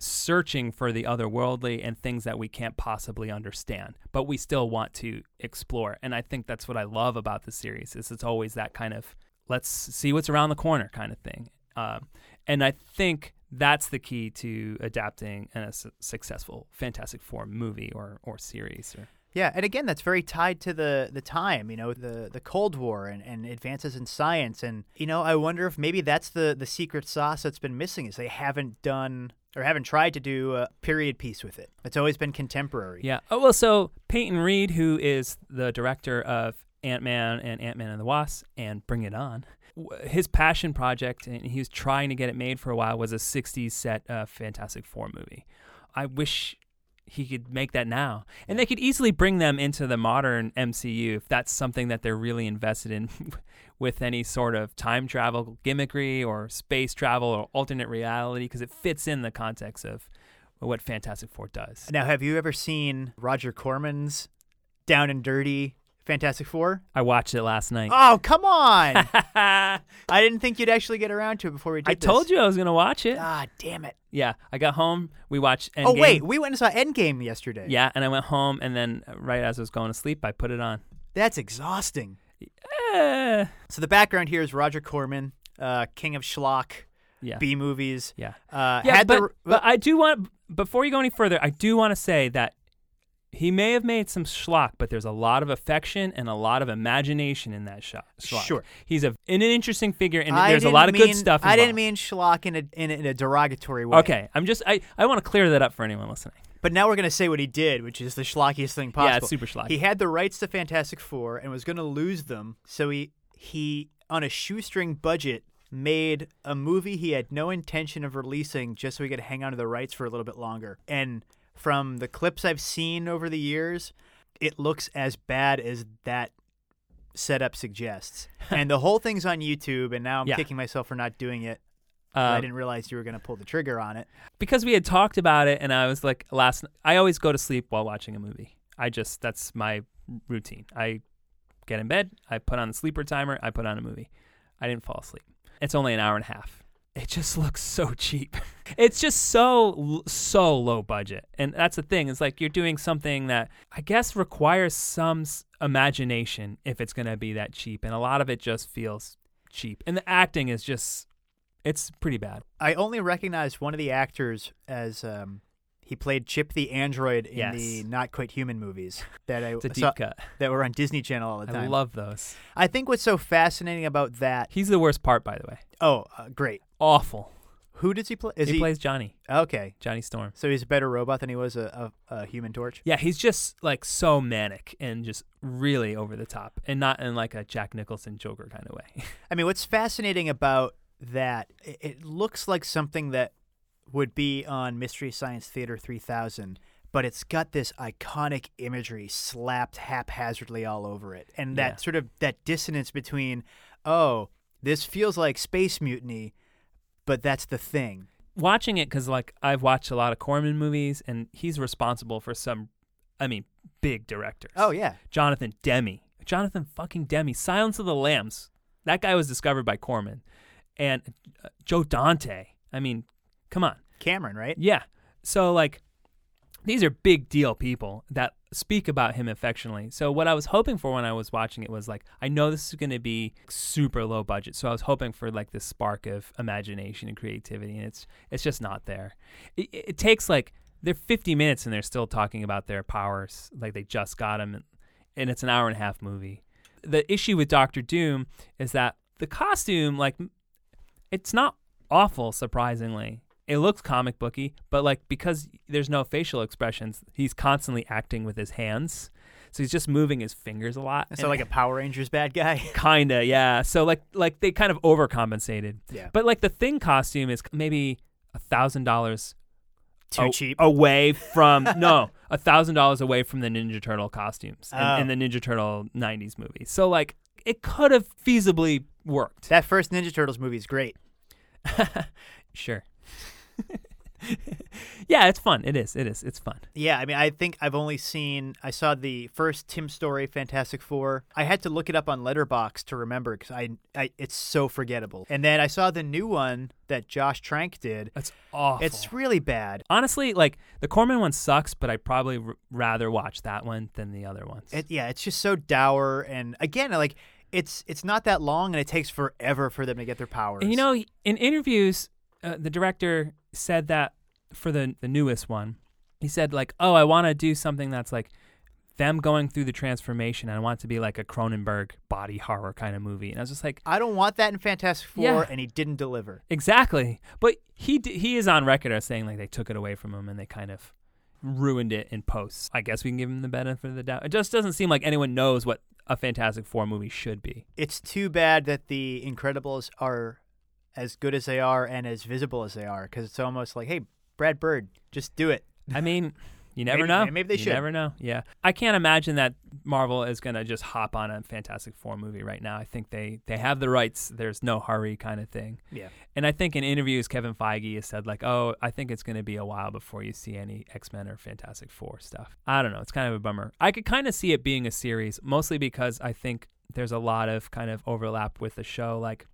searching for the otherworldly and things that we can't possibly understand, but we still want to explore. And I think that's what I love about the series is it's always that kind of let's see what's around the corner kind of thing. Um, and I think that's the key to adapting a su- successful Fantastic Four movie or, or series. Or... Yeah. And again, that's very tied to the, the time, you know, the, the Cold War and, and advances in science. And, you know, I wonder if maybe that's the, the secret sauce that's been missing is they haven't done or haven't tried to do a period piece with it. It's always been contemporary. Yeah. Oh, well, so Peyton Reed, who is the director of Ant-Man and Ant-Man and the Wasp and Bring It On, his passion project, and he was trying to get it made for a while, was a sixties set uh, Fantastic Four movie. I wish he could make that now. And they could easily bring them into the modern M C U if that's something that they're really invested in with any sort of time travel gimmickry or space travel or alternate reality because it fits in the context of what Fantastic Four does. Now, have you ever seen Roger Corman's Down and Dirty Fantastic Four? I watched it last night. Oh, come on. I didn't think you'd actually get around to it before we did I this. I told you I was going to watch it. Ah, damn it. Yeah, I got home. We watched Endgame. Oh, wait. We went and saw Endgame yesterday. Yeah, and I went home, and then right as I was going to sleep, I put it on. That's exhausting. Yeah. So the background here is Roger Corman, uh, king of schlock, yeah. B-movies. Yeah, uh, yeah had but, the, but I do want, before you go any further, I do want to say that He may have made some schlock, but there's a lot of affection and a lot of imagination in that schlock. Sure. He's a, an interesting figure, and I there's a lot of mean, good stuff involved. I didn't mean schlock in a, in a, in a derogatory way. Okay. I'm just, I, I want to clear that up for anyone listening. But now we're going to say what he did, which is the schlockiest thing possible. Yeah, it's super schlocky. He had the rights to Fantastic Four and was going to lose them, so he he, on a shoestring budget, made a movie he had no intention of releasing just so he could hang on to the rights for a little bit longer. And from the clips I've seen over the years, it looks as bad as that setup suggests. And the whole thing's on YouTube, and now I'm yeah. kicking myself for not doing it. Um, I didn't realize you were going to pull the trigger on it. Because we had talked about it, and I was like, last night, I always go to sleep while watching a movie. I just, that's my routine. I get in bed, I put on the sleeper timer, I put on a movie. I didn't fall asleep. It's only an hour and a half. It just looks so cheap. It's just so, so low budget. And that's the thing. It's like you're doing something that I guess requires some imagination if it's going to be that cheap. And a lot of it just feels cheap. And the acting is just, it's pretty bad. I only recognized one of the actors as um, he played Chip the Android in yes. the Not Quite Human movies that I deep saw, cut. that were on Disney Channel all the time. I love those. I think what's so fascinating about that. He's the worst part, by the way. Oh, uh, great. Awful. Who does he play? Is he, he plays Johnny. Okay. Johnny Storm. So he's a better robot than he was a, a, a Human Torch? Yeah, he's just like so manic and just really over the top and not in like a Jack Nicholson Joker kind of way. I mean, what's fascinating about that, it looks like something that would be on Mystery Science Theater three thousand, but it's got this iconic imagery slapped haphazardly all over it. And that yeah. sort of that dissonance between, oh, this feels like space mutiny, but that's the thing. Watching it, because like I've watched a lot of Corman movies, and he's responsible for some, I mean, big directors. Oh yeah, Jonathan Demme, Jonathan fucking Demme, Silence of the Lambs. That guy was discovered by Corman, and uh, Joe Dante. I mean, come on, Cameron, right? Yeah. So like, these are big deal people that speak about him affectionately. So what I was hoping for when I was watching it was like, I know this is going to be super low budget, so I was hoping for like this spark of imagination and creativity, and it's it's just not there. It, it takes like, they're fifty minutes and they're still talking about their powers, like they just got them, and, and it's an hour and a half movie. The issue with Doctor Doom is that the costume, like, it's not awful, surprisingly. It looks comic booky, but like because there's no facial expressions, he's constantly acting with his hands. So he's just moving his fingers a lot. So like a Power Rangers bad guy? Kinda, yeah. So like like they kind of overcompensated. Yeah. But like the Thing costume is maybe a thousand dollars too a- cheap away from no a thousand dollars away from the Ninja Turtle costumes and, oh. and the Ninja Turtle nineties movie. So like it could have feasibly worked. That first Ninja Turtles movie is great. Sure. Yeah, it's fun. It is. It is. It's fun. Yeah, I mean, I think I've only seen, I saw the first Tim Story Fantastic Four. I had to look it up on Letterboxd to remember because I, I, it's so forgettable. And then I saw the new one that Josh Trank did. That's awful. It's really bad. Honestly, like, the Corman one sucks, but I'd probably r- rather watch that one than the other ones. It, yeah, it's just so dour. And again, like, it's it's not that long, and it takes forever for them to get their powers. And you know, in interviews, Uh, the director said that for the, the newest one, he said like, oh, I want to do something that's like them going through the transformation, and I want it to be like a Cronenberg body horror kind of movie. And I was just like, I don't want that in Fantastic Four, yeah. and he didn't deliver. Exactly. But he d- he is on record as saying like they took it away from him and they kind of ruined it in post. I guess we can give him the benefit of the doubt. It just doesn't seem like anyone knows what a Fantastic Four movie should be. It's too bad that the Incredibles are as good as they are and as visible as they are, because it's almost like, hey, Brad Bird, just do it. I mean, you never maybe, know. Maybe they you should. You never know, yeah. I can't imagine that Marvel is going to just hop on a Fantastic Four movie right now. I think they, they have the rights. There's no hurry kind of thing. Yeah. And I think in interviews, Kevin Feige has said, like, oh, I think it's going to be a while before you see any X-Men or Fantastic Four stuff. I don't know. It's kind of a bummer. I could kind of see it being a series, mostly because I think there's a lot of kind of overlap with the show, like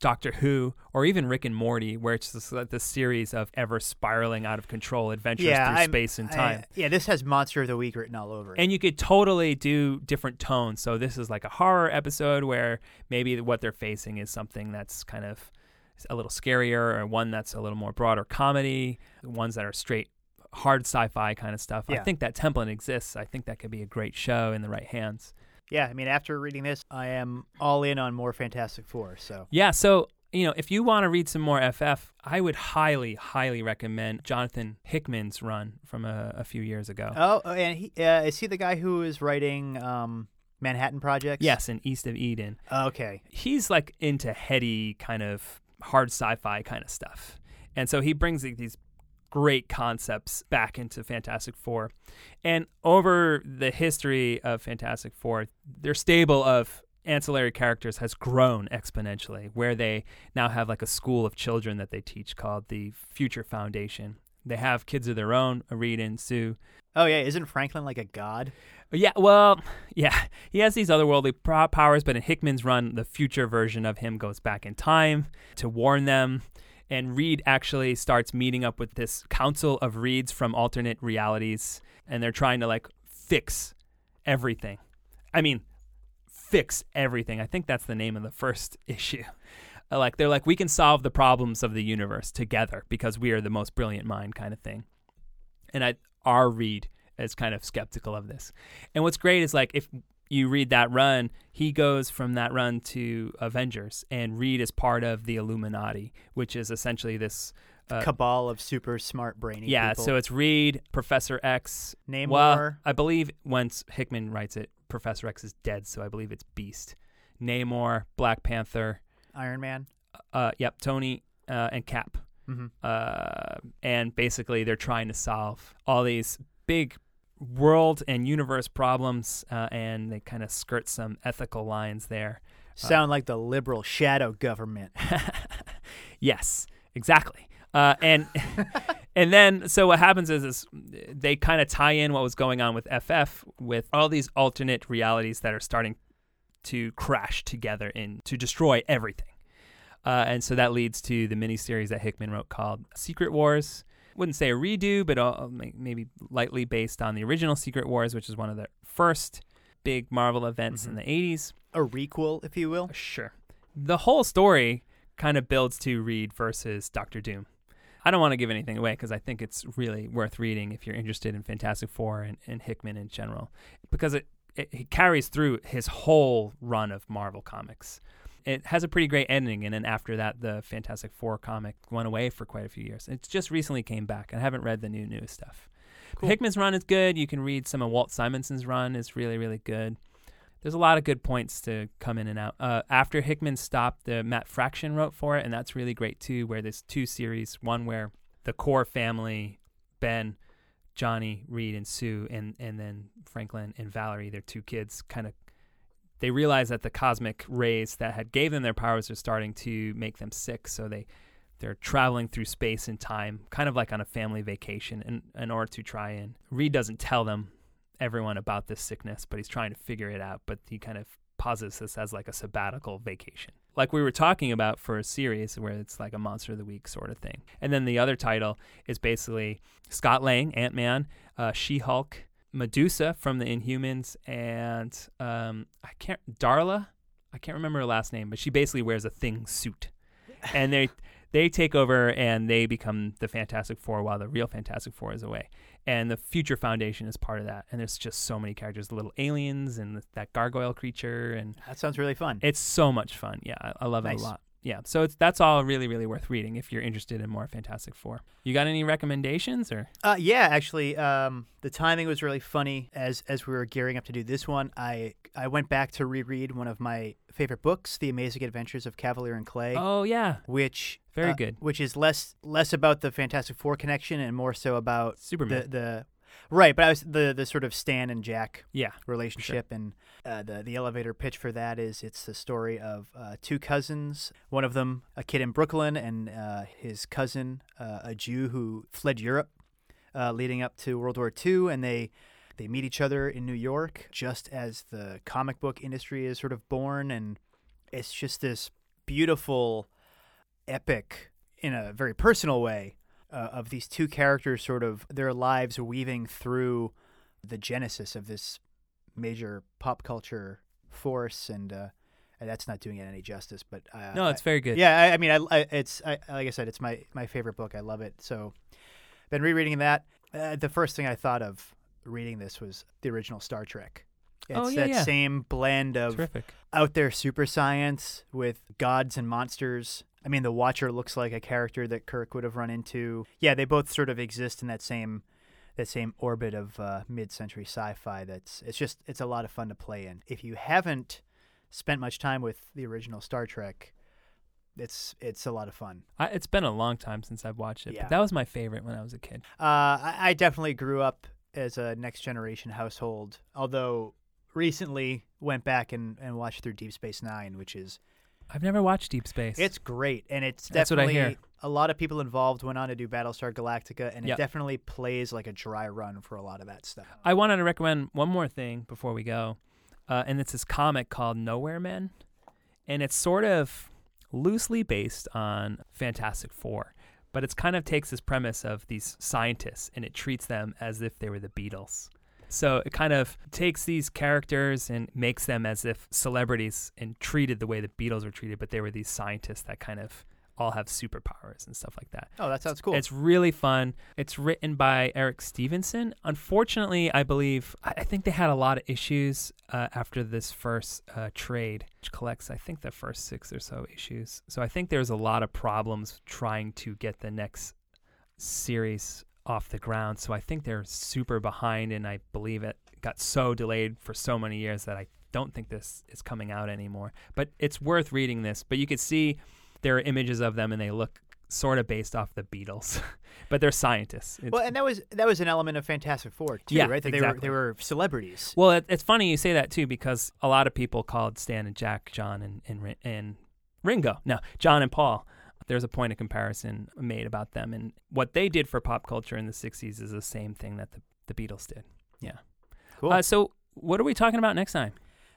Doctor Who, or even Rick and Morty, where it's just like this series of ever spiraling out of control adventures yeah, through I'm, space and time. I, yeah, this has Monster of the Week written all over it. And you could totally do different tones. So this is like a horror episode where maybe what they're facing is something that's kind of a little scarier, or one that's a little more broader comedy, ones that are straight hard sci-fi kind of stuff. Yeah. I think that template exists. I think that could be a great show in the right hands. Yeah, I mean, after reading this, I am all in on more Fantastic Four. So yeah, so you know, if you want to read some more F F, I would highly, highly recommend Jonathan Hickman's run from a, a few years ago. Oh, and he, uh, is he the guy who is writing um, Manhattan Projects? Yes, in East of Eden. Okay, he's like into heady kind of hard sci-fi kind of stuff, and so he brings these great concepts back into Fantastic Four. And over the history of Fantastic Four, their stable of ancillary characters has grown exponentially, where they now have like a school of children that they teach called the Future Foundation. They have kids of their own, Reed and Sue. Oh yeah, isn't Franklin like a god? Yeah, well, yeah. He has these otherworldly powers, but in Hickman's run, the future version of him goes back in time to warn them. And Reed actually starts meeting up with this council of Reeds from alternate realities, and they're trying to like fix everything. I mean, fix everything. I think that's the name of the first issue. Like they're like, we can solve the problems of the universe together because we are the most brilliant mind kind of thing. And I, our Reed is kind of skeptical of this. And what's great is like if you read that run, he goes from that run to Avengers, and Reed is part of the Illuminati, which is essentially this uh, cabal of super smart brainy yeah, people. Yeah, so it's Reed, Professor X, Namor. Well, I believe once Hickman writes it, Professor X is dead, so I believe it's Beast, Namor, Black Panther, Iron Man. Uh, yep, Tony uh, and Cap, mm-hmm. uh, and basically they're trying to solve all these big world and universe problems, uh, and they kind of skirt some ethical lines there. Sound uh, like the liberal shadow government. Yes, exactly. Uh, and and then so what happens is, is they kind of tie in what was going on with F F with all these alternate realities that are starting to crash together and to destroy everything. Uh, and so that leads to the miniseries that Hickman wrote called Secret Wars. Wouldn't say a redo, but uh, maybe lightly based on the original Secret Wars, which is one of the first big Marvel events mm-hmm. in the eighties. A requel, if you will. Sure. The whole story kind of builds to Reed versus Doctor Doom. I don't want to give anything away because I think it's really worth reading if you're interested in Fantastic Four and, and Hickman in general, because it, it, it carries through his whole run of Marvel comics. It has a pretty great ending, and then after that, the Fantastic Four comic went away for quite a few years. It just recently came back, and I haven't read the new, new stuff. Cool. Hickman's run is good. You can read some of Walt Simonson's run. It's really, really good. There's a lot of good points to come in and out. Uh, after Hickman stopped, the Matt Fraction wrote for it, and that's really great, too, where there's two series, one where the core family, Ben, Johnny, Reed, and Sue, and, and then Franklin and Valerie, their two kids, kind of they realize that the cosmic rays that had gave them their powers are starting to make them sick, so they, they're traveling through space and time, kind of like on a family vacation, in, in order to try and... Reed doesn't tell them, everyone, about this sickness, but he's trying to figure it out, but he kind of posits this as like a sabbatical vacation. Like we were talking about for a series where it's like a Monster of the Week sort of thing. And then the other title is basically Scott Lang, Ant-Man, uh, She-Hulk, Medusa from the Inhumans, and um, I can't Darla, I can't remember her last name, but she basically wears a thing suit, and they they take over and they become the Fantastic Four while the real Fantastic Four is away, and the Future Foundation is part of that. And there's just so many characters, the little aliens and that gargoyle creature, and that sounds really fun. It's so much fun. Yeah, I, I love nice. it a lot. Yeah, so it's, that's all really, really worth reading if you're interested in more Fantastic Four. You got any recommendations? or? Uh, yeah, actually, um, the timing was really funny. As as we were gearing up to do this one, I, I went back to reread one of my favorite books, The Amazing Adventures of Cavalier and Clay. Oh, yeah. Which Very uh, good. Which is less less about the Fantastic Four connection and more so about Superman. The, the Right, but I was the, the sort of Stan and Jack yeah, relationship, sure. and uh, the, the elevator pitch for that is it's the story of uh, two cousins, one of them a kid in Brooklyn and uh, his cousin, uh, a Jew who fled Europe uh, leading up to World War Two, and they, they meet each other in New York just as the comic book industry is sort of born, and it's just this beautiful epic in a very personal way. Uh, of these two characters, sort of their lives weaving through the genesis of this major pop culture force, and uh, that's not doing it any justice. But uh, no, it's I, very good. Yeah, I, I mean, I, I it's I, like I said, it's my, my favorite book. I love it. So, been rereading that. uh, the first thing I thought of reading this was the original Star Trek. It's oh, yeah, that yeah. same blend of Terrific. out there super science with gods and monsters. I mean, the Watcher looks like a character that Kirk would have run into. Yeah, they both sort of exist in that same that same orbit of uh, mid-century sci-fi. That's it's just it's a lot of fun to play in. If you haven't spent much time with the original Star Trek, it's it's a lot of fun. I, it's been a long time since I've watched it, yeah. but that was my favorite when I was a kid. Uh, I, I definitely grew up as a next-generation household, although recently went back and, and watched through Deep Space Nine, which is... I've never watched Deep Space. It's great, and it's definitely... A lot of people involved went on to do Battlestar Galactica, and yep. it definitely plays like a dry run for a lot of that stuff. I wanted to recommend one more thing before we go, uh, and it's this comic called Nowhere Men, and it's sort of loosely based on Fantastic Four, but it's kind of takes this premise of these scientists, and it treats them as if they were the Beatles. So it kind of takes these characters and makes them as if celebrities and treated the way the Beatles were treated, but they were these scientists that kind of all have superpowers and stuff like that. Oh, that sounds cool. It's really fun. It's written by Eric Stevenson. Unfortunately, I believe, I think they had a lot of issues uh, after this first uh, trade, which collects, I think, the first six or so issues. So I think there's a lot of problems trying to get the next series off the ground. So I think they're super behind, and I believe it got so delayed for so many years that I don't think this is coming out anymore. But it's worth reading this. But you could see... There are images of them, and they look sort of based off the Beatles, but they're scientists. It's well, and that was that was an element of Fantastic Four, too, yeah, right? That exactly. They were they were celebrities. Well, it, it's funny you say that, too, because a lot of people called Stan and Jack, John and, and, and Ringo. No, John and Paul. There's a point of comparison made about them, and what they did for pop culture in the sixties is the same thing that the, the Beatles did. Yeah. Cool. Uh, so what are we talking about next time?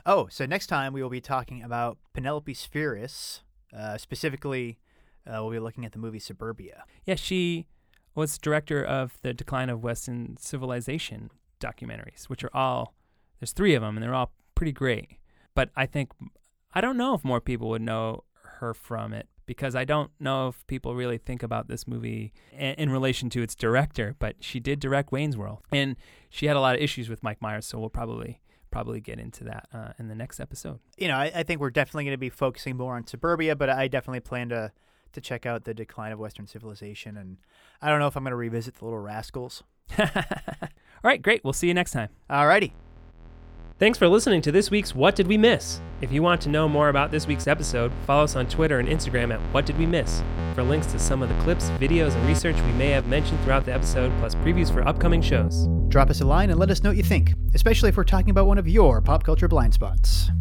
Oh, so next time we will be talking about Penelope Spheris. Uh, specifically, uh, we'll be looking at the movie Suburbia. Yeah, she was director of The Decline of Western Civilization documentaries, which are all, there's three of them, and they're all pretty great. But I think, I don't know if more people would know her from it, because I don't know if people really think about this movie in, in relation to its director, but she did direct Wayne's World. And she had a lot of issues with Mike Myers, so we'll probably... probably get into that uh, in the next episode. You know, I, I think we're definitely going to be focusing more on Suburbia, but I definitely plan to to check out The Decline of Western Civilization, and I don't know if I'm going to revisit The Little Rascals. All right, great. We'll see you next time. All righty. Thanks for listening to this week's What Did We Miss? If you want to know more about this week's episode, follow us on Twitter and Instagram at What Did We Miss for links to some of the clips, videos, and research we may have mentioned throughout the episode, plus previews for upcoming shows. Drop us a line and let us know what you think, especially if we're talking about one of your pop culture blind spots.